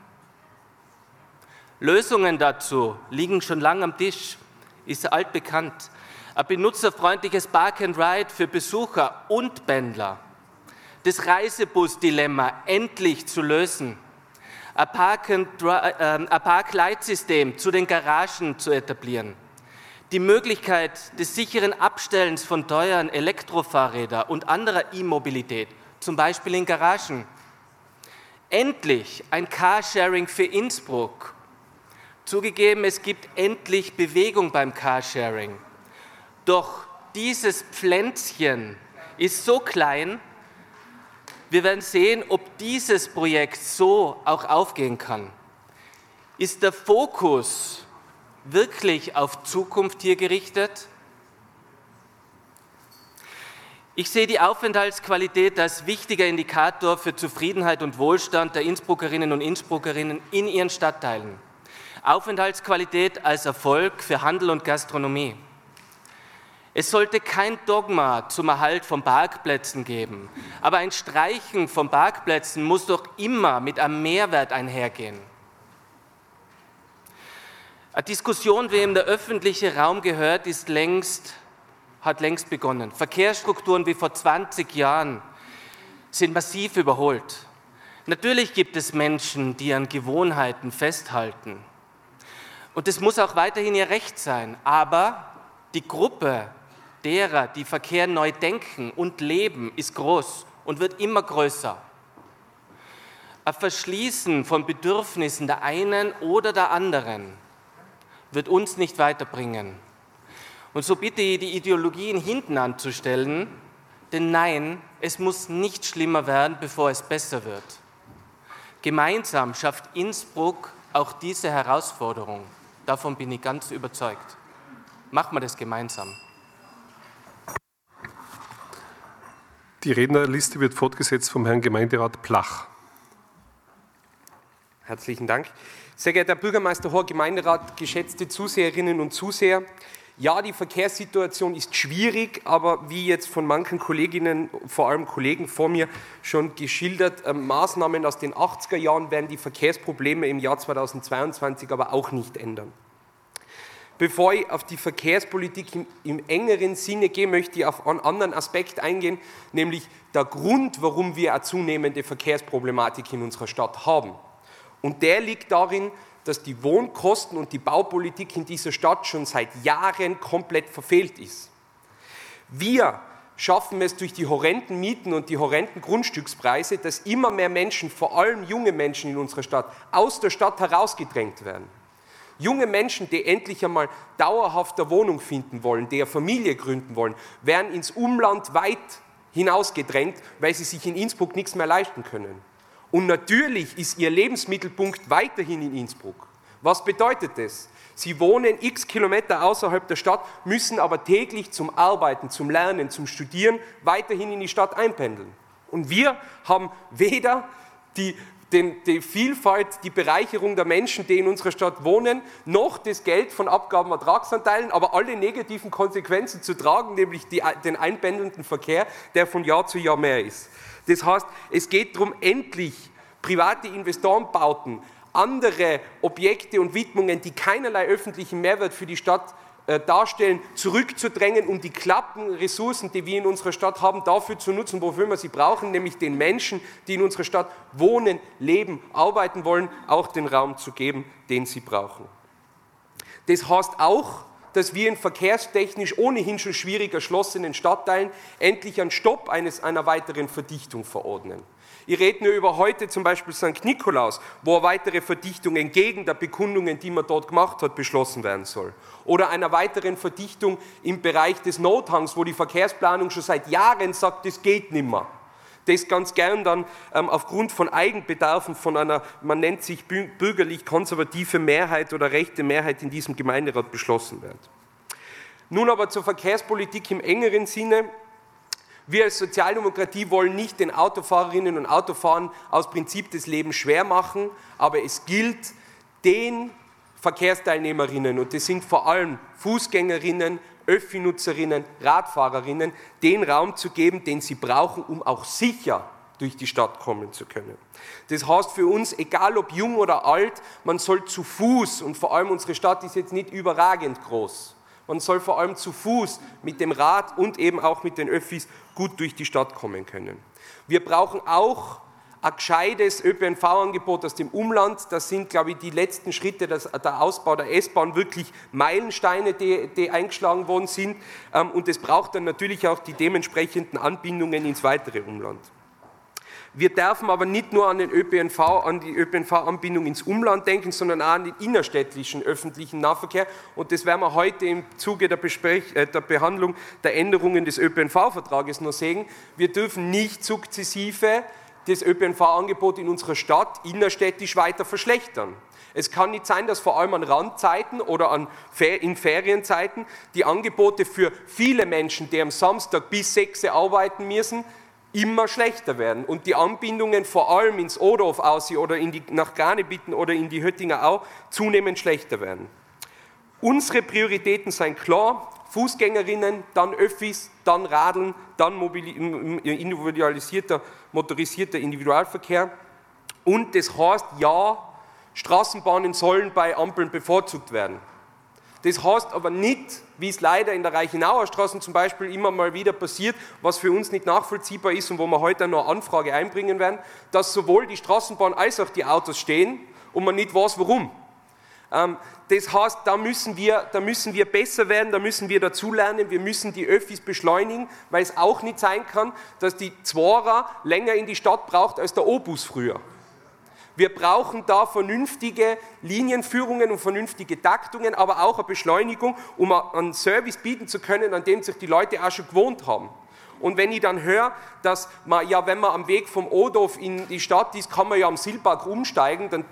Lösungen dazu liegen schon lange am Tisch, ist altbekannt. Ein benutzerfreundliches Park-and-Ride für Besucher und Pendler. Das Reisebus-Dilemma endlich zu lösen. Ein Parkleitsystem zu den Garagen zu etablieren. Die Möglichkeit des sicheren Abstellens von teuren Elektrofahrrädern und anderer E-Mobilität, zum Beispiel in Garagen. Endlich ein Carsharing für Innsbruck. Zugegeben, es gibt endlich Bewegung beim Carsharing. Doch dieses Pflänzchen ist so klein, wir werden sehen, ob dieses Projekt so auch aufgehen kann. Ist der Fokus wirklich auf Zukunft hier gerichtet? Ich sehe die Aufenthaltsqualität als wichtiger Indikator für Zufriedenheit und Wohlstand der Innsbruckerinnen und Innsbrucker in ihren Stadtteilen. Aufenthaltsqualität als Erfolg für Handel und Gastronomie. Es sollte kein Dogma zum Erhalt von Parkplätzen geben, aber ein Streichen von Parkplätzen muss doch immer mit einem Mehrwert einhergehen. Eine Diskussion, wem der öffentliche Raum gehört, hat längst begonnen. Verkehrsstrukturen wie vor 20 Jahren sind massiv überholt. Natürlich gibt es Menschen, die an Gewohnheiten festhalten. Und das muss auch weiterhin ihr Recht sein. Aber die Gruppe derer, die Verkehr neu denken und leben, ist groß und wird immer größer. Ein Verschließen von Bedürfnissen der einen oder der anderen wird uns nicht weiterbringen. Und so bitte ich, die Ideologien hinten anzustellen, denn nein, es muss nicht schlimmer werden, bevor es besser wird. Gemeinsam schafft Innsbruck auch diese Herausforderung. Davon bin ich ganz überzeugt. Machen wir das gemeinsam. Die Rednerliste wird fortgesetzt vom Herrn Gemeinderat Plach. Herzlichen Dank. Sehr geehrter Herr Bürgermeister, hoher Gemeinderat, geschätzte Zuseherinnen und Zuseher. Ja, die Verkehrssituation ist schwierig, aber wie jetzt von manchen Kolleginnen, vor allem Kollegen vor mir, schon geschildert, Maßnahmen aus den 80er Jahren werden die Verkehrsprobleme im Jahr 2022 aber auch nicht ändern. Bevor ich auf die Verkehrspolitik im engeren Sinne gehe, möchte ich auf einen anderen Aspekt eingehen, nämlich der Grund, warum wir eine zunehmende Verkehrsproblematik in unserer Stadt haben. Und der liegt darin, dass die Wohnkosten und die Baupolitik in dieser Stadt schon seit Jahren komplett verfehlt ist. Wir schaffen es durch die horrenden Mieten und die horrenden Grundstückspreise, dass immer mehr Menschen, vor allem junge Menschen in unserer Stadt, aus der Stadt herausgedrängt werden. Junge Menschen, die endlich einmal dauerhaft eine Wohnung finden wollen, die eine Familie gründen wollen, werden ins Umland weit hinausgedrängt, weil sie sich in Innsbruck nichts mehr leisten können. Und natürlich ist ihr Lebensmittelpunkt weiterhin in Innsbruck. Was bedeutet das? Sie wohnen x Kilometer außerhalb der Stadt, müssen aber täglich zum Arbeiten, zum Lernen, zum Studieren weiterhin in die Stadt einpendeln. Und wir haben weder die Vielfalt, die Bereicherung der Menschen, die in unserer Stadt wohnen, noch das Geld von Abgaben und Ertragsanteilen, aber alle negativen Konsequenzen zu tragen, nämlich den einpendelnden Verkehr, der von Jahr zu Jahr mehr ist. Das heißt, es geht darum, endlich private Investorenbauten, andere Objekte und Widmungen, die keinerlei öffentlichen Mehrwert für die Stadt darstellen, zurückzudrängen, um die knappen Ressourcen, die wir in unserer Stadt haben, dafür zu nutzen, wofür wir sie brauchen, nämlich den Menschen, die in unserer Stadt wohnen, leben, arbeiten wollen, auch den Raum zu geben, den sie brauchen. Das heißt auch, dass wir in verkehrstechnisch ohnehin schon schwierig erschlossenen Stadtteilen endlich einen Stopp einer weiteren Verdichtung verordnen. Ich rede nur über heute zum Beispiel St. Nikolaus, wo eine weitere Verdichtung entgegen der Bekundungen, die man dort gemacht hat, beschlossen werden soll. Oder einer weiteren Verdichtung im Bereich des Nothangs, wo die Verkehrsplanung schon seit Jahren sagt, das geht nicht mehr. Das ganz gern dann aufgrund von Eigenbedarfen von einer, man nennt sich bürgerlich-konservative Mehrheit oder rechte Mehrheit in diesem Gemeinderat beschlossen wird. Nun aber zur Verkehrspolitik im engeren Sinne. Wir als Sozialdemokratie wollen nicht den Autofahrerinnen und Autofahrern aus Prinzip das Leben schwer machen, aber es gilt den Verkehrsteilnehmerinnen, und das sind vor allem Fußgängerinnen, Öffi-Nutzerinnen, Radfahrerinnen, den Raum zu geben, den sie brauchen, um auch sicher durch die Stadt kommen zu können. Das heißt für uns, egal ob jung oder alt, man soll zu Fuß, und vor allem unsere Stadt ist jetzt nicht überragend groß, man soll vor allem zu Fuß mit dem Rad und eben auch mit den Öffis gut durch die Stadt kommen können. Wir brauchen auch ein gescheites ÖPNV-Angebot aus dem Umland. Das sind, glaube ich, die letzten Schritte, der Ausbau der S-Bahn, wirklich Meilensteine, die eingeschlagen worden sind. Und es braucht dann natürlich auch die dementsprechenden Anbindungen ins weitere Umland. Wir dürfen aber nicht nur an die ÖPNV-Anbindung ins Umland denken, sondern auch an den innerstädtischen öffentlichen Nahverkehr. Und das werden wir heute im Zuge der Behandlung der Änderungen des ÖPNV-Vertrages noch sehen. Wir dürfen nicht sukzessive das ÖPNV-Angebot in unserer Stadt innerstädtisch weiter verschlechtern. Es kann nicht sein, dass vor allem an Randzeiten oder in Ferienzeiten die Angebote für viele Menschen, die am Samstag bis 6 Uhr arbeiten müssen, immer schlechter werden und die Anbindungen vor allem ins Odorf aussehen oder nach Granebitten oder in die Höttinger Au zunehmend schlechter werden. Unsere Prioritäten sind klar: Fußgängerinnen, dann Öffis, dann Radeln, dann motorisierter Individualverkehr. Und das heißt, ja, Straßenbahnen sollen bei Ampeln bevorzugt werden. Das heißt aber nicht, wie es leider in der Reichenauer Straße zum Beispiel immer mal wieder passiert, was für uns nicht nachvollziehbar ist und wo wir heute noch eine Anfrage einbringen werden, dass sowohl die Straßenbahn als auch die Autos stehen und man nicht weiß, warum. Das heißt, da müssen wir besser werden, da müssen wir dazulernen, wir müssen die Öffis beschleunigen, weil es auch nicht sein kann, dass die Zwarer länger in die Stadt braucht als der O-Bus früher. Wir brauchen da vernünftige Linienführungen und vernünftige Taktungen, aber auch eine Beschleunigung, um einen Service bieten zu können, an dem sich die Leute auch schon gewohnt haben. Und wenn ich dann höre, dass man, ja, wenn man am Weg vom Odorf in die Stadt ist, kann man ja am Silberg umsteigen, dann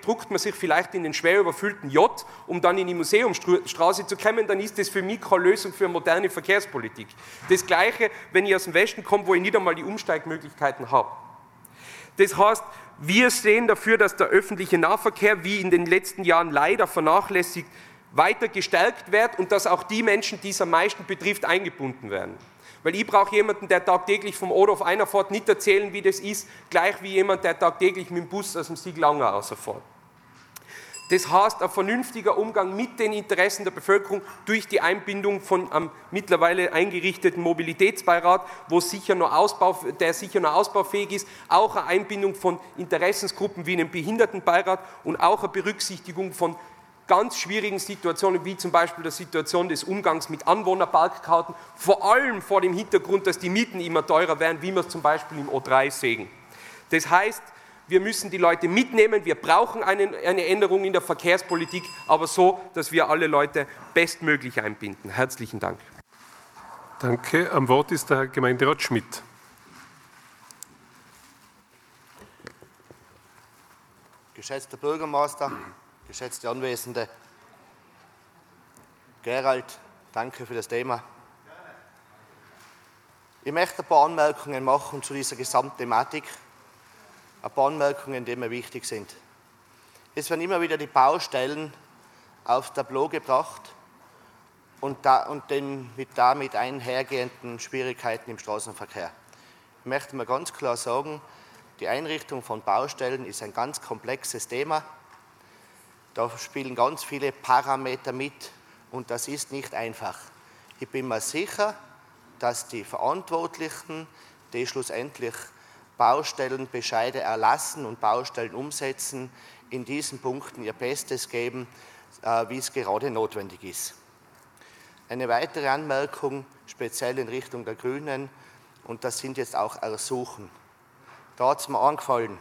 druckt man sich vielleicht in den schwer überfüllten J, um dann in die Museumstraße zu kommen, dann ist das für mich keine Lösung für moderne Verkehrspolitik. Das Gleiche, wenn ich aus dem Westen komme, wo ich nicht einmal die Umsteigmöglichkeiten habe. Das heißt, wir stehen dafür, dass der öffentliche Nahverkehr, wie in den letzten Jahren leider vernachlässigt, weiter gestärkt wird und dass auch die Menschen, die es am meisten betrifft, eingebunden werden. Weil ich brauche jemanden, der tagtäglich vom Auto auf einer Fahrt nicht erzählen, wie das ist, gleich wie jemand, der tagtäglich mit dem Bus aus dem Sieglanger rausfährt. Das heißt, ein vernünftiger Umgang mit den Interessen der Bevölkerung durch die Einbindung von einem mittlerweile eingerichteten Mobilitätsbeirat, der sicher noch ausbaufähig ist, auch eine Einbindung von Interessensgruppen wie einem Behindertenbeirat und auch eine Berücksichtigung von ganz schwierigen Situationen, wie zum Beispiel der Situation des Umgangs mit Anwohnerparkkarten, vor allem vor dem Hintergrund, dass die Mieten immer teurer werden, wie wir es zum Beispiel im O3 sehen. Das heißt, wir müssen die Leute mitnehmen, wir brauchen eine Änderung in der Verkehrspolitik, aber so, dass wir alle Leute bestmöglich einbinden. Herzlichen Dank. Danke. Am Wort ist der Herr Gemeinderat Schmidt. Geschätzter Bürgermeister, geschätzte Anwesende, Gerald, danke für das Thema. Ich möchte ein paar Anmerkungen machen zu dieser Gesamtthematik. Ein paar Anmerkungen, die mir wichtig sind. Es werden immer wieder die Baustellen aufs Tableau gebracht und den damit einhergehenden Schwierigkeiten im Straßenverkehr. Ich möchte mal ganz klar sagen, die Einrichtung von Baustellen ist ein ganz komplexes Thema. Da spielen ganz viele Parameter mit und das ist nicht einfach. Ich bin mir sicher, dass die Verantwortlichen, die schlussendlich Baustellenbescheide erlassen und Baustellen umsetzen, in diesen Punkten ihr Bestes geben, wie es gerade notwendig ist. Eine weitere Anmerkung, speziell in Richtung der Grünen, und das sind jetzt auch Ersuchen. Da hat es mir angefallen,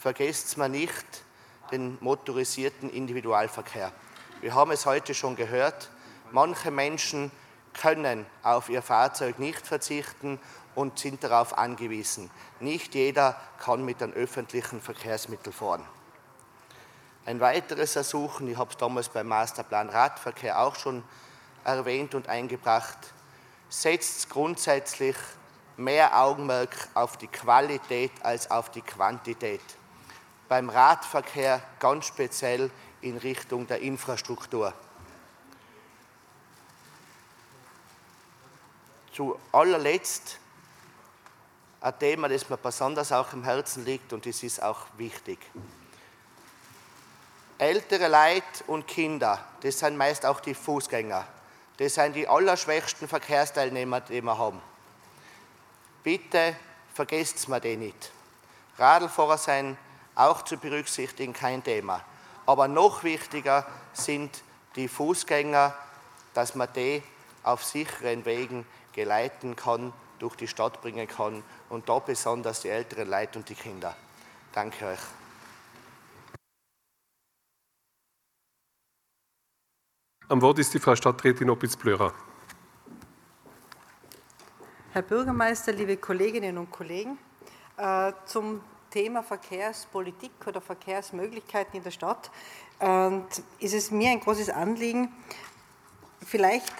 vergesst mir nicht den motorisierten Individualverkehr. Wir haben es heute schon gehört, manche Menschen können auf ihr Fahrzeug nicht verzichten und sind darauf angewiesen. Nicht jeder kann mit einem öffentlichen Verkehrsmittel fahren. Ein weiteres Ersuchen, ich habe es damals beim Masterplan Radverkehr auch schon erwähnt und eingebracht, setzt grundsätzlich mehr Augenmerk auf die Qualität als auf die Quantität. Beim Radverkehr ganz speziell in Richtung der Infrastruktur. Zu allerletzt ein Thema, das mir besonders auch im Herzen liegt und das ist auch wichtig. Ältere Leute und Kinder, das sind meist auch die Fußgänger. Das sind die allerschwächsten Verkehrsteilnehmer, die wir haben. Bitte vergesst mir den nicht. Radlfahrer sind auch zu berücksichtigen, kein Thema. Aber noch wichtiger sind die Fußgänger, dass man die auf sicheren Wegen geleiten kann, durch die Stadt bringen kann und da besonders die älteren Leute und die Kinder. Danke euch. Am Wort ist die Frau Stadträtin Opitz-Plörer. Herr Bürgermeister, liebe Kolleginnen und Kollegen, zum Thema Verkehrspolitik oder Verkehrsmöglichkeiten in der Stadt ist es mir ein großes Anliegen, vielleicht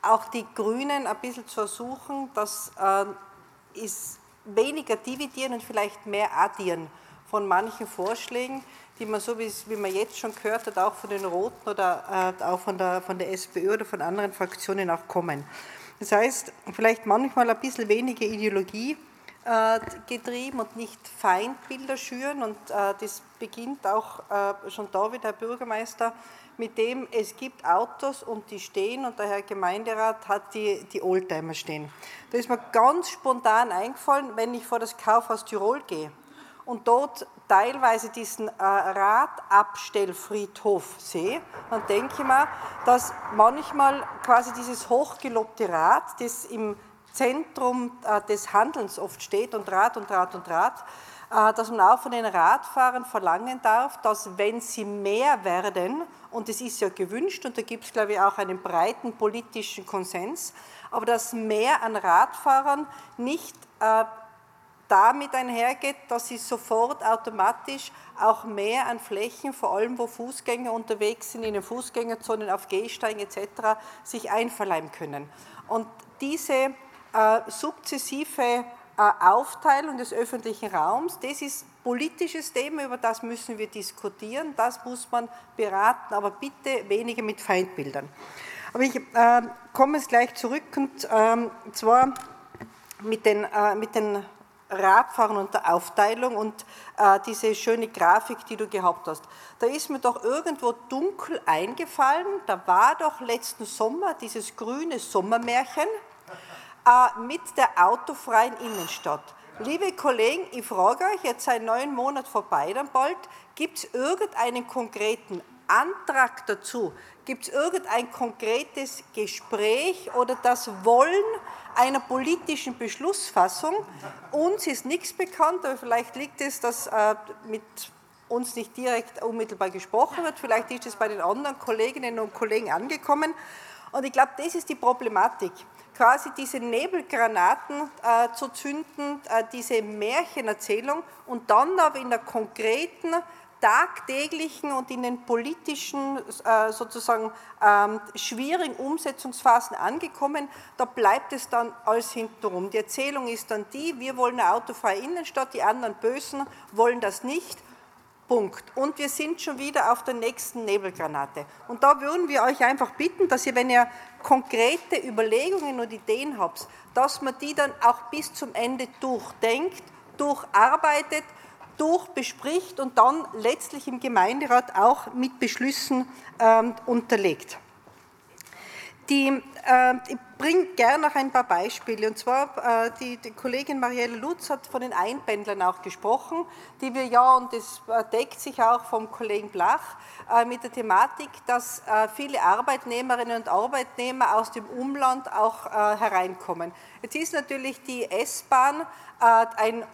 auch die Grünen ein bisschen zu ersuchen, dass ist weniger dividieren und vielleicht mehr addieren von manchen Vorschlägen, die man so, wie man jetzt schon gehört hat, auch von den Roten oder auch von der SPÖ oder von anderen Fraktionen auch kommen. Das heißt, vielleicht manchmal ein bisschen weniger Ideologie getrieben und nicht Feindbilder schüren und das beginnt auch schon da wieder, Herr Bürgermeister, mit dem es gibt Autos und die stehen und der Herr Gemeinderat hat die Oldtimer stehen. Da ist mir ganz spontan eingefallen, wenn ich vor das Kaufhaus Tirol gehe und dort teilweise diesen Radabstellfriedhof sehe, dann denke ich mir, dass manchmal quasi dieses hochgelobte Rad, das im Zentrum des Handelns oft steht und Rad, dass man auch von den Radfahrern verlangen darf, dass wenn sie mehr werden, und es ist ja gewünscht und da gibt es, glaube ich, auch einen breiten politischen Konsens, aber dass mehr an Radfahrern nicht damit einhergeht, dass sie sofort automatisch auch mehr an Flächen, vor allem wo Fußgänger unterwegs sind, in den Fußgängerzonen, auf Gehsteigen etc., sich einverleiben können. Und diese sukzessive Aufteilung des öffentlichen Raums, das ist ein politisches Thema, über das müssen wir diskutieren, das muss man beraten, aber bitte weniger mit Feindbildern. Aber ich komme jetzt gleich zurück, und zwar mit den Radfahrern und der Aufteilung und diese schöne Grafik, die du gehabt hast. Da ist mir doch irgendwo dunkel eingefallen, da war doch letzten Sommer dieses grüne Sommermärchen, mit der autofreien Innenstadt. Liebe Kollegen, ich frage euch, jetzt seit 9 Monaten vorbei, dann bald, gibt es irgendeinen konkreten Antrag dazu? Gibt es irgendein konkretes Gespräch oder das Wollen einer politischen Beschlussfassung? Uns ist nichts bekannt, aber vielleicht liegt es, dass mit uns nicht direkt unmittelbar gesprochen wird, vielleicht ist es bei den anderen Kolleginnen und Kollegen angekommen. Und ich glaube, das ist die Problematik, quasi diese Nebelgranaten zu zünden, diese Märchenerzählung und dann aber in der konkreten, tagtäglichen und in den politischen sozusagen schwierigen Umsetzungsphasen angekommen, da bleibt es dann alles hintenrum. Die Erzählung ist dann die, wir wollen eine autofreie Innenstadt, die anderen Bösen wollen das nicht. Punkt. Und wir sind schon wieder auf der nächsten Nebelgranate. Und da würden wir euch einfach bitten, dass ihr, wenn ihr konkrete Überlegungen und Ideen habt, dass man die dann auch bis zum Ende durchdenkt, durcharbeitet, durchbespricht und dann letztlich im Gemeinderat auch mit Beschlüssen unterlegt. Ich bringe gerne noch ein paar Beispiele, und zwar die Kollegin Marielle Lutz hat von den Einpendlern auch gesprochen, die wir ja, und das deckt sich auch vom Kollegen Blach, mit der Thematik, dass viele Arbeitnehmerinnen und Arbeitnehmer aus dem Umland auch hereinkommen. Jetzt ist natürlich die S-Bahn ein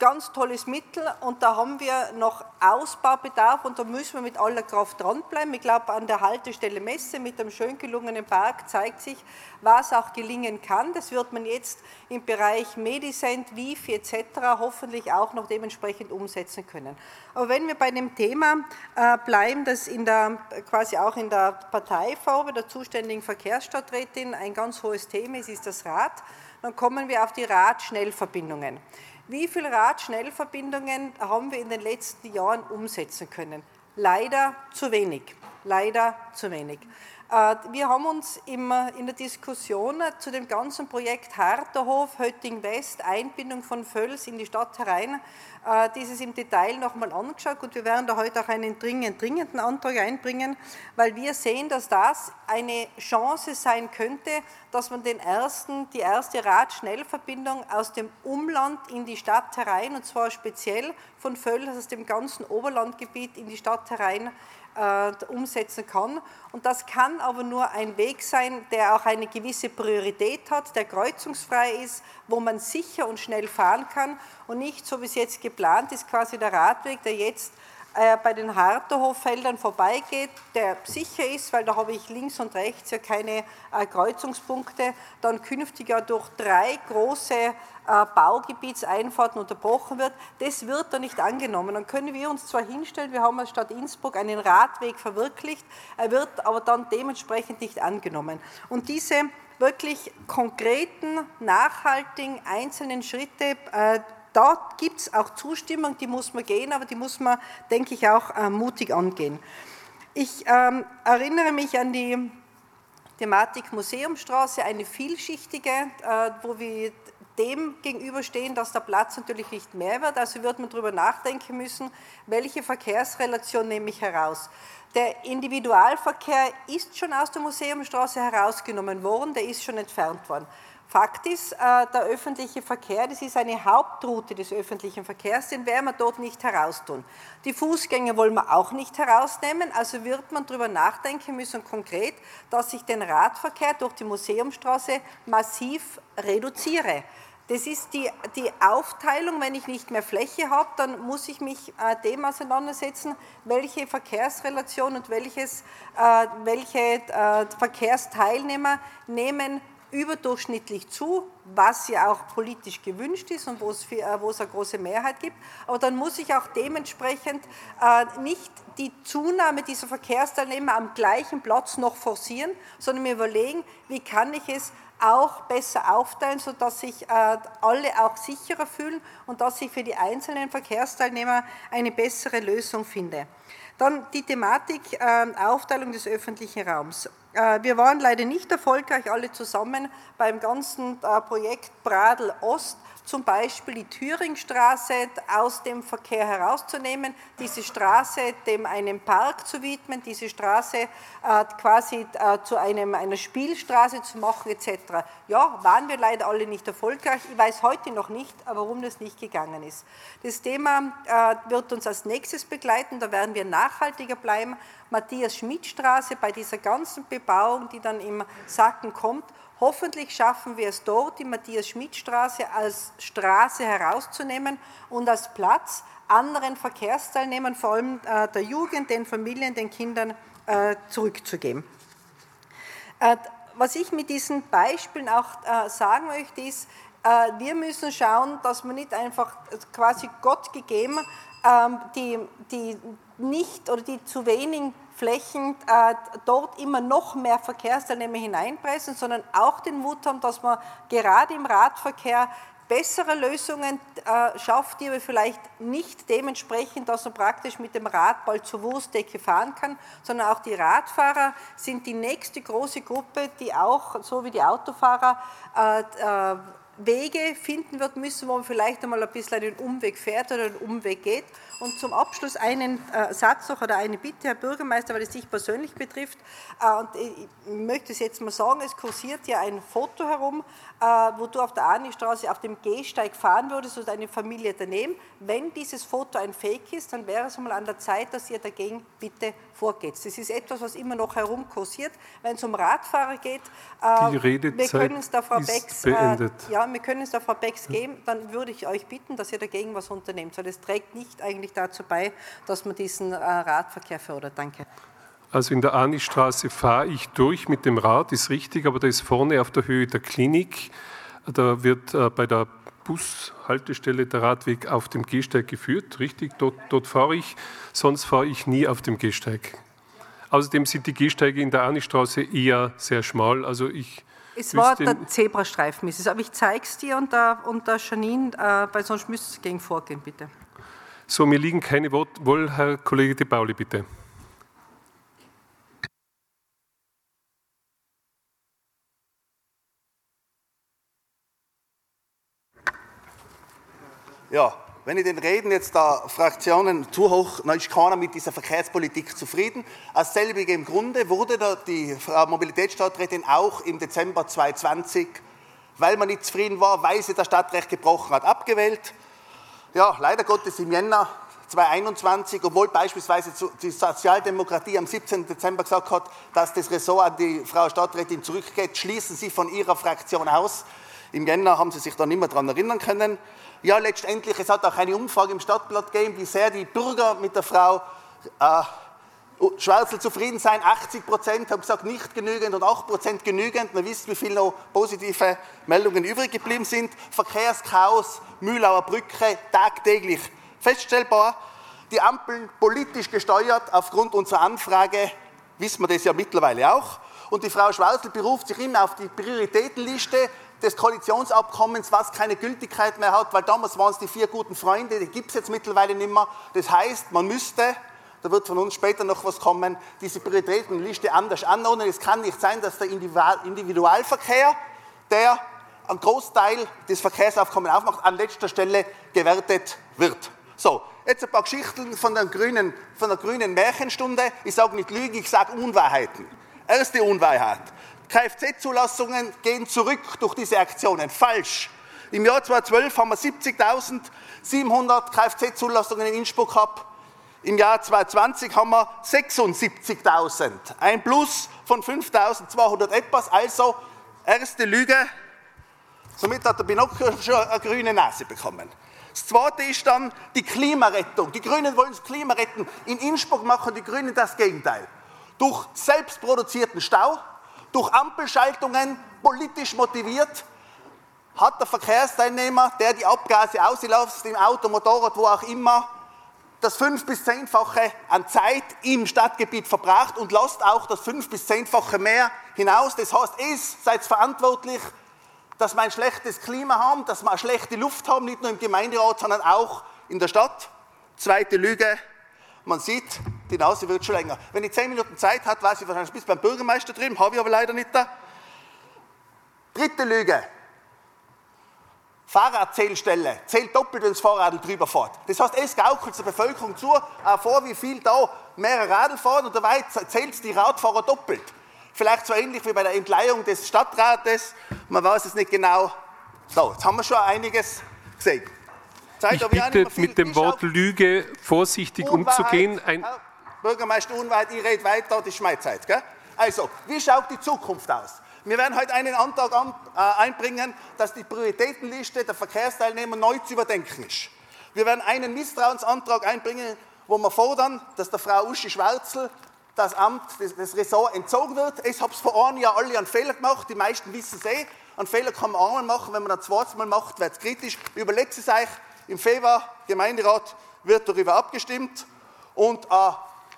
ganz tolles Mittel und da haben wir noch Ausbaubedarf und da müssen wir mit aller Kraft dranbleiben. Ich glaube, an der Haltestelle Messe mit einem schön gelungenen Park zeigt sich, was auch gelingen kann. Das wird man jetzt im Bereich Medicent, Wifi etc. hoffentlich auch noch dementsprechend umsetzen können. Aber wenn wir bei dem Thema bleiben, das quasi auch in der Parteifarbe der zuständigen Verkehrsstadträtin ein ganz hohes Thema ist, ist das Rad, dann kommen wir auf die Radschnellverbindungen. Wie viele Radschnellverbindungen haben wir in den letzten Jahren umsetzen können? Leider zu wenig. Wir haben uns in der Diskussion zu dem ganzen Projekt Harterhof, Hötting West, Einbindung von Völs in die Stadt herein, dieses im Detail nochmal angeschaut und wir werden da heute auch einen dringenden Antrag einbringen, weil wir sehen, dass das eine Chance sein könnte, dass man die erste Radschnellverbindung aus dem Umland in die Stadt herein, und zwar speziell von Völs aus dem ganzen Oberlandgebiet in die Stadt herein, umsetzen kann. Und das kann aber nur ein Weg sein, der auch eine gewisse Priorität hat, der kreuzungsfrei ist, wo man sicher und schnell fahren kann und nicht, so wie es jetzt geplant ist, quasi der Radweg, der jetzt bei den Harterhoffeldern vorbeigeht, der sicher ist, weil da habe ich links und rechts ja keine Kreuzungspunkte, dann künftig ja durch 3 große Baugebietseinfahrten unterbrochen wird, das wird da nicht angenommen. Dann können wir uns zwar hinstellen, wir haben als Stadt Innsbruck einen Radweg verwirklicht, er wird aber dann dementsprechend nicht angenommen. Und diese wirklich konkreten, nachhaltigen, einzelnen Schritte, da gibt es auch Zustimmung, die muss man gehen, aber die muss man, denke ich, auch mutig angehen. Ich erinnere mich an die Thematik Museumstraße, eine vielschichtige, wo wir dem gegenüberstehen, dass der Platz natürlich nicht mehr wird. Also wird man darüber nachdenken müssen, welche Verkehrsrelation nehme ich heraus. Der Individualverkehr ist schon aus der Museumstraße herausgenommen worden, der ist schon entfernt worden. Fakt ist, der öffentliche Verkehr, das ist eine Hauptroute des öffentlichen Verkehrs, den werden wir dort nicht heraustun. Die Fußgänger wollen wir auch nicht herausnehmen, also wird man darüber nachdenken müssen, konkret, dass ich den Radverkehr durch die Museumstraße massiv reduziere. Das ist die Aufteilung, wenn ich nicht mehr Fläche habe, dann muss ich mich dem auseinandersetzen, welche Verkehrsrelation und welche Verkehrsteilnehmer nehmen überdurchschnittlich zu, was ja auch politisch gewünscht ist und wo es eine große Mehrheit gibt. Aber dann muss ich auch dementsprechend nicht die Zunahme dieser Verkehrsteilnehmer am gleichen Platz noch forcieren, sondern mir überlegen, wie kann ich es auch besser aufteilen, sodass sich alle auch sicherer fühlen und dass ich für die einzelnen Verkehrsteilnehmer eine bessere Lösung finde. Dann die Thematik Aufteilung des öffentlichen Raums. Wir waren leider nicht erfolgreich, alle zusammen, beim ganzen Projekt Pradl Ost, zum Beispiel die Thüringstraße aus dem Verkehr herauszunehmen, diese Straße einem Park zu widmen, diese Straße quasi zu einer Spielstraße zu machen etc. Ja, waren wir leider alle nicht erfolgreich. Ich weiß heute noch nicht, warum das nicht gegangen ist. Das Thema wird uns als nächstes begleiten, da werden wir nachhaltiger bleiben. Matthias-Schmidt-Straße bei dieser ganzen Bebauung, die dann im Sacken kommt. Hoffentlich schaffen wir es dort, die Matthias-Schmidt-Straße als Straße herauszunehmen und als Platz anderen Verkehrsteilnehmern, vor allem der Jugend, den Familien, den Kindern, zurückzugeben. Was ich mit diesen Beispielen auch sagen möchte, ist, wir müssen schauen, dass wir nicht einfach quasi Gott gegeben die zu wenigen Flächen dort immer noch mehr Verkehrsteilnehmer hineinpressen, sondern auch den Mut haben, dass man gerade im Radverkehr bessere Lösungen schafft, die aber vielleicht nicht dementsprechend, dass man praktisch mit dem Rad bald zur Wurstdecke fahren kann, sondern auch die Radfahrer sind die nächste große Gruppe, die auch, so wie die Autofahrer, Wege finden wird müssen, wo man vielleicht einmal ein bisschen einen Umweg fährt oder einen Umweg geht. Und zum Abschluss einen Satz noch oder eine Bitte, Herr Bürgermeister, weil es dich persönlich betrifft. Und ich möchte es jetzt mal sagen, es kursiert ja ein Foto herum, wo du auf der Arnigstraße auf dem Gehsteig fahren würdest und eine Familie daneben. Wenn dieses Foto ein Fake ist, dann wäre es mal an der Zeit, dass ihr dagegen bitte vorgeht. Das ist etwas, was immer noch herumkursiert. Wenn es um Radfahrer geht, wir können es der Frau Becks geben, dann würde ich euch bitten, dass ihr dagegen was unternehmt, weil das trägt nicht eigentlich dazu bei, dass man diesen Radverkehr fördert. Danke. Also in der Arnigstraße fahre ich durch mit dem Rad, ist richtig, aber da ist vorne auf der Höhe der Klinik, da wird bei der Bushaltestelle der Radweg auf dem Gehsteig geführt, richtig, dort fahre ich, sonst fahre ich nie auf dem Gehsteig. Außerdem sind die Gehsteige in der Arnigstraße eher sehr schmal, also es war der Zebrastreifen, ist es. Aber ich zeige es dir und der Janine, weil sonst müsst ihr gegen vorgehen, bitte. So, mir liegen keine Worte. Wohl, Herr Kollege De Pauli, bitte. Ja, wenn ich den Reden jetzt der Fraktionen zuhöre, dann ist keiner mit dieser Verkehrspolitik zufrieden. Aus selbigem Grunde wurde die Mobilitätsstadträtin auch im Dezember 2020, weil man nicht zufrieden war, weil sie das Stadtrecht gebrochen hat, abgewählt. Ja, leider Gottes im Jänner 2021, obwohl beispielsweise die Sozialdemokratie am 17. Dezember gesagt hat, dass das Ressort an die Frau Stadträtin zurückgeht, schließen sie von ihrer Fraktion aus. Im Jänner haben sie sich da nicht mehr daran erinnern können. Ja, letztendlich, es hat auch eine Umfrage im Stadtblatt gegeben, wie sehr die Bürger mit der Frau Schwarzl zufrieden sein. 80% haben gesagt, nicht genügend und 8% genügend. Man wisst, wie viele noch positive Meldungen übrig geblieben sind. Verkehrschaos, Mühlauer Brücke, tagtäglich feststellbar. Die Ampeln politisch gesteuert. Aufgrund unserer Anfrage wissen wir das ja mittlerweile auch. Und die Frau Schwarzl beruft sich immer auf die Prioritätenliste des Koalitionsabkommens, was keine Gültigkeit mehr hat, weil damals waren es die 4 guten Freunde, die gibt es jetzt mittlerweile nicht mehr. Das heißt, man müsste... Da wird von uns später noch was kommen, diese Prioritätenliste anders anordnen. Es kann nicht sein, dass der Individualverkehr, der einen Großteil des Verkehrsaufkommens aufmacht, an letzter Stelle gewertet wird. So, jetzt ein paar Geschichten von der grünen Märchenstunde. Ich sage nicht Lügen, ich sage Unwahrheiten. Erste Unwahrheit. Kfz-Zulassungen gehen zurück durch diese Aktionen. Falsch. Im Jahr 2012 haben wir 70.700 Kfz-Zulassungen in Innsbruck gehabt. Im Jahr 2020 haben wir 76.000. Ein Plus von 5.200 etwas. Also erste Lüge. Somit hat der Pinocchio schon eine grüne Nase bekommen. Das Zweite ist dann die Klimarettung. Die Grünen wollen das Klima retten. In Innsbruck machen die Grünen das Gegenteil. Durch selbstproduzierten Stau, durch Ampelschaltungen, politisch motiviert, hat der Verkehrsteilnehmer, der die Abgase auslässt, im Auto, Motorrad, wo auch immer, das 5- bis 10-fache an Zeit im Stadtgebiet verbracht und lässt auch das 5- bis 10-fache mehr hinaus. Das heißt, seid verantwortlich, dass wir ein schlechtes Klima haben, dass wir eine schlechte Luft haben, nicht nur im Gemeinderat, sondern auch in der Stadt. Zweite Lüge, man sieht, die Nase wird schon länger. Wenn ich 10 Minuten Zeit habe, weiß ich wahrscheinlich bis beim Bürgermeister drüben, habe ich aber leider nicht da. Dritte Lüge, Fahrradzählstelle, zählt doppelt, wenn das Fahrrad drüber fährt. Das heißt, es gaukelt der Bevölkerung zu, auch vor, wie viel da mehrere Radl fahren und dabei zählt die Radfahrer doppelt. Vielleicht so ähnlich wie bei der Entleihung des Stadtrates, man weiß es nicht genau. So, jetzt haben wir schon einiges gesehen. Zeit, ich bitte, mit dem Wort Lüge vorsichtig Unwahrheit, umzugehen. Bürgermeister Unwahrheit, ich rede weiter, das ist meine Zeit. Gell? Also, wie schaut die Zukunft aus? Wir werden heute einen Antrag einbringen, dass die Prioritätenliste der Verkehrsteilnehmer neu zu überdenken ist. Wir werden einen Misstrauensantrag einbringen, wo wir fordern, dass der Frau Uschi Schwarzl das Amt, das Ressort entzogen wird. Ich habe es vor einem Jahr alle einen Fehler gemacht, die meisten wissen es eh. Einen Fehler kann man einmal machen, wenn man das zweites Mal macht, wird es kritisch. Überlegt es euch, im Februar, Gemeinderat, wird darüber abgestimmt. Und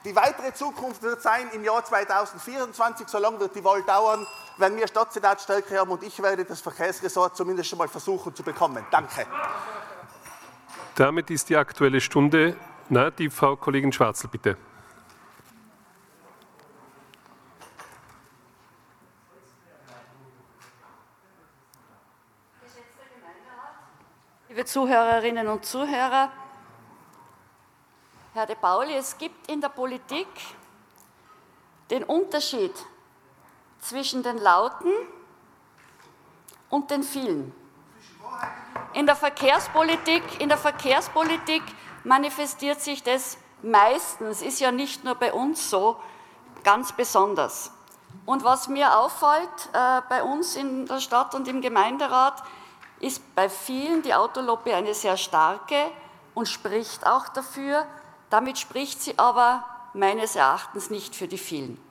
die weitere Zukunft wird sein im Jahr 2024, so lange wird die Wahl dauern, wenn wir Stadtsenat stärker haben und ich werde das Verkehrsressort zumindest schon mal versuchen zu bekommen. Danke. Damit ist die Aktuelle Stunde. Na, die Frau Kollegin Schwarzl, bitte. Liebe Zuhörerinnen und Zuhörer, Herr De Pauli, es gibt in der Politik den Unterschied zwischen den Lauten und den vielen. In der Verkehrspolitik manifestiert sich das meistens, ist ja nicht nur bei uns so, ganz besonders. Und was mir auffällt bei uns in der Stadt und im Gemeinderat, ist bei vielen die Autolobby eine sehr starke und spricht auch dafür. Damit spricht sie aber meines Erachtens nicht für die vielen.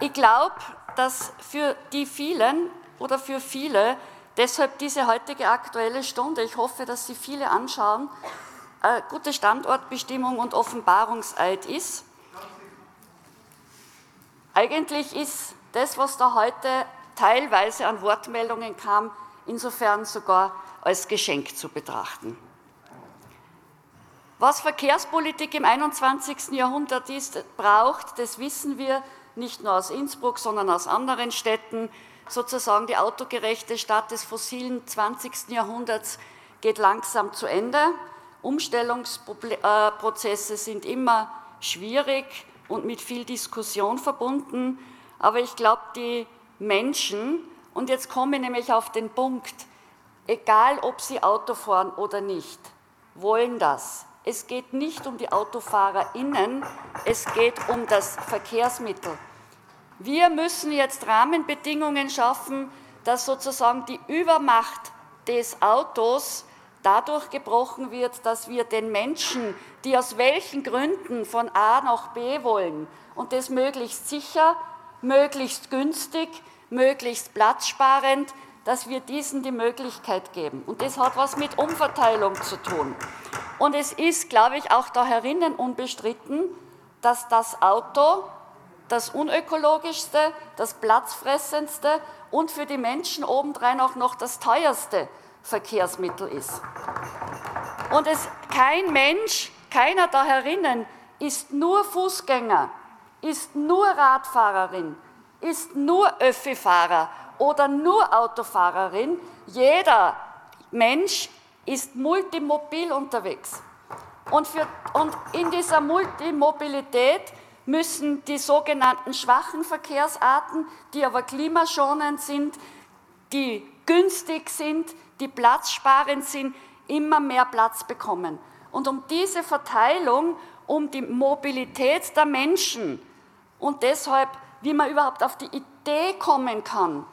Ich glaube, dass für die vielen oder für viele deshalb diese heutige Aktuelle Stunde, ich hoffe, dass sie viele anschauen, eine gute Standortbestimmung und Offenbarungseid ist. Eigentlich ist das, was da heute teilweise an Wortmeldungen kam, insofern sogar als Geschenk zu betrachten. Was Verkehrspolitik im 21. Jahrhundert braucht, das wissen wir nicht nur aus Innsbruck, sondern aus anderen Städten. Sozusagen die autogerechte Stadt des fossilen 20. Jahrhunderts geht langsam zu Ende. Umstellungsprozesse sind immer schwierig und mit viel Diskussion verbunden. Aber ich glaube, die Menschen, und jetzt komme ich nämlich auf den Punkt, egal ob sie Auto fahren oder nicht, wollen das. Es geht nicht um die AutofahrerInnen, es geht um das Verkehrsmittel. Wir müssen jetzt Rahmenbedingungen schaffen, dass sozusagen die Übermacht des Autos dadurch gebrochen wird, dass wir den Menschen, die aus welchen Gründen von A nach B wollen, und das möglichst sicher, möglichst günstig, möglichst platzsparend, dass wir diesen die Möglichkeit geben. Und das hat was mit Umverteilung zu tun. Und es ist, glaube ich, auch da herinnen unbestritten, dass das Auto das unökologischste, das platzfressendste und für die Menschen obendrein auch noch das teuerste Verkehrsmittel ist. Und kein Mensch, keiner da herinnen ist nur Fußgänger, ist nur Radfahrerin, ist nur Öffi-Fahrer oder nur Autofahrerin. Jeder Mensch ist multimobil unterwegs. Und in dieser Multimobilität müssen die sogenannten schwachen Verkehrsarten, die aber klimaschonend sind, die günstig sind, die platzsparend sind, immer mehr Platz bekommen. Und um diese Verteilung, um die Mobilität der Menschen und deshalb, wie man überhaupt auf die Idee kommen kann,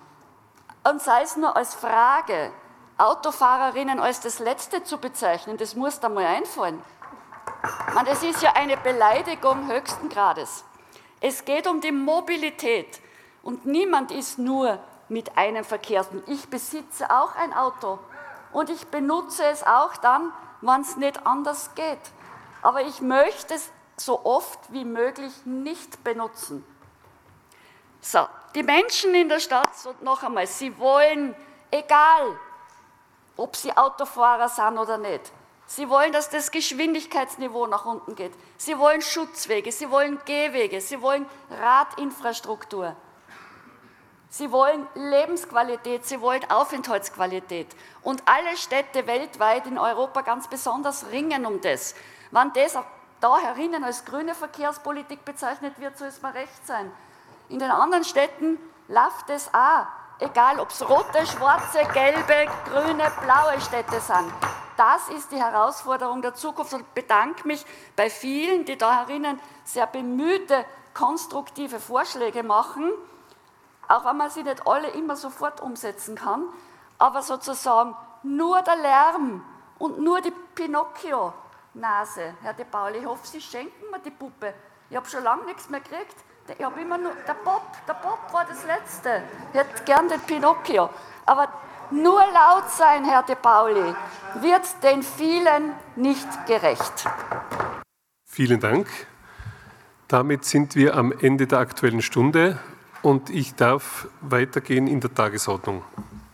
und sei es nur als Frage, Autofahrerinnen als das Letzte zu bezeichnen, das muss da mal einfallen. Man, das ist ja eine Beleidigung höchsten Grades. Es geht um die Mobilität und niemand ist nur mit einem Verkehrsmittel. Ich besitze auch ein Auto und ich benutze es auch dann, wenn es nicht anders geht. Aber ich möchte es so oft wie möglich nicht benutzen. So, die Menschen in der Stadt, und noch einmal, sie wollen, egal ob sie Autofahrer sind oder nicht, sie wollen, dass das Geschwindigkeitsniveau nach unten geht. Sie wollen Schutzwege, sie wollen Gehwege, sie wollen Radinfrastruktur. Sie wollen Lebensqualität, sie wollen Aufenthaltsqualität. Und alle Städte weltweit, in Europa ganz besonders, ringen um das. Wenn das da herinnen als grüne Verkehrspolitik bezeichnet wird, soll es mir recht sein. In den anderen Städten läuft es auch. Egal, ob es rote, schwarze, gelbe, grüne, blaue Städte sind. Das ist die Herausforderung der Zukunft und ich bedanke mich bei vielen, die da herinnen sehr bemühte, konstruktive Vorschläge machen, auch wenn man sie nicht alle immer sofort umsetzen kann, aber sozusagen nur der Lärm und nur die Pinocchio-Nase. Herr De Pauli, ich hoffe, Sie schenken mir die Puppe. Ich habe schon lange nichts mehr gekriegt. Ich habe immer nur, der Bob war das Letzte. Ich hätte gern den Pinocchio. Aber nur laut sein, Herr De Pauli, wird den vielen nicht gerecht. Vielen Dank. Damit sind wir am Ende der Aktuellen Stunde und ich darf weitergehen in der Tagesordnung.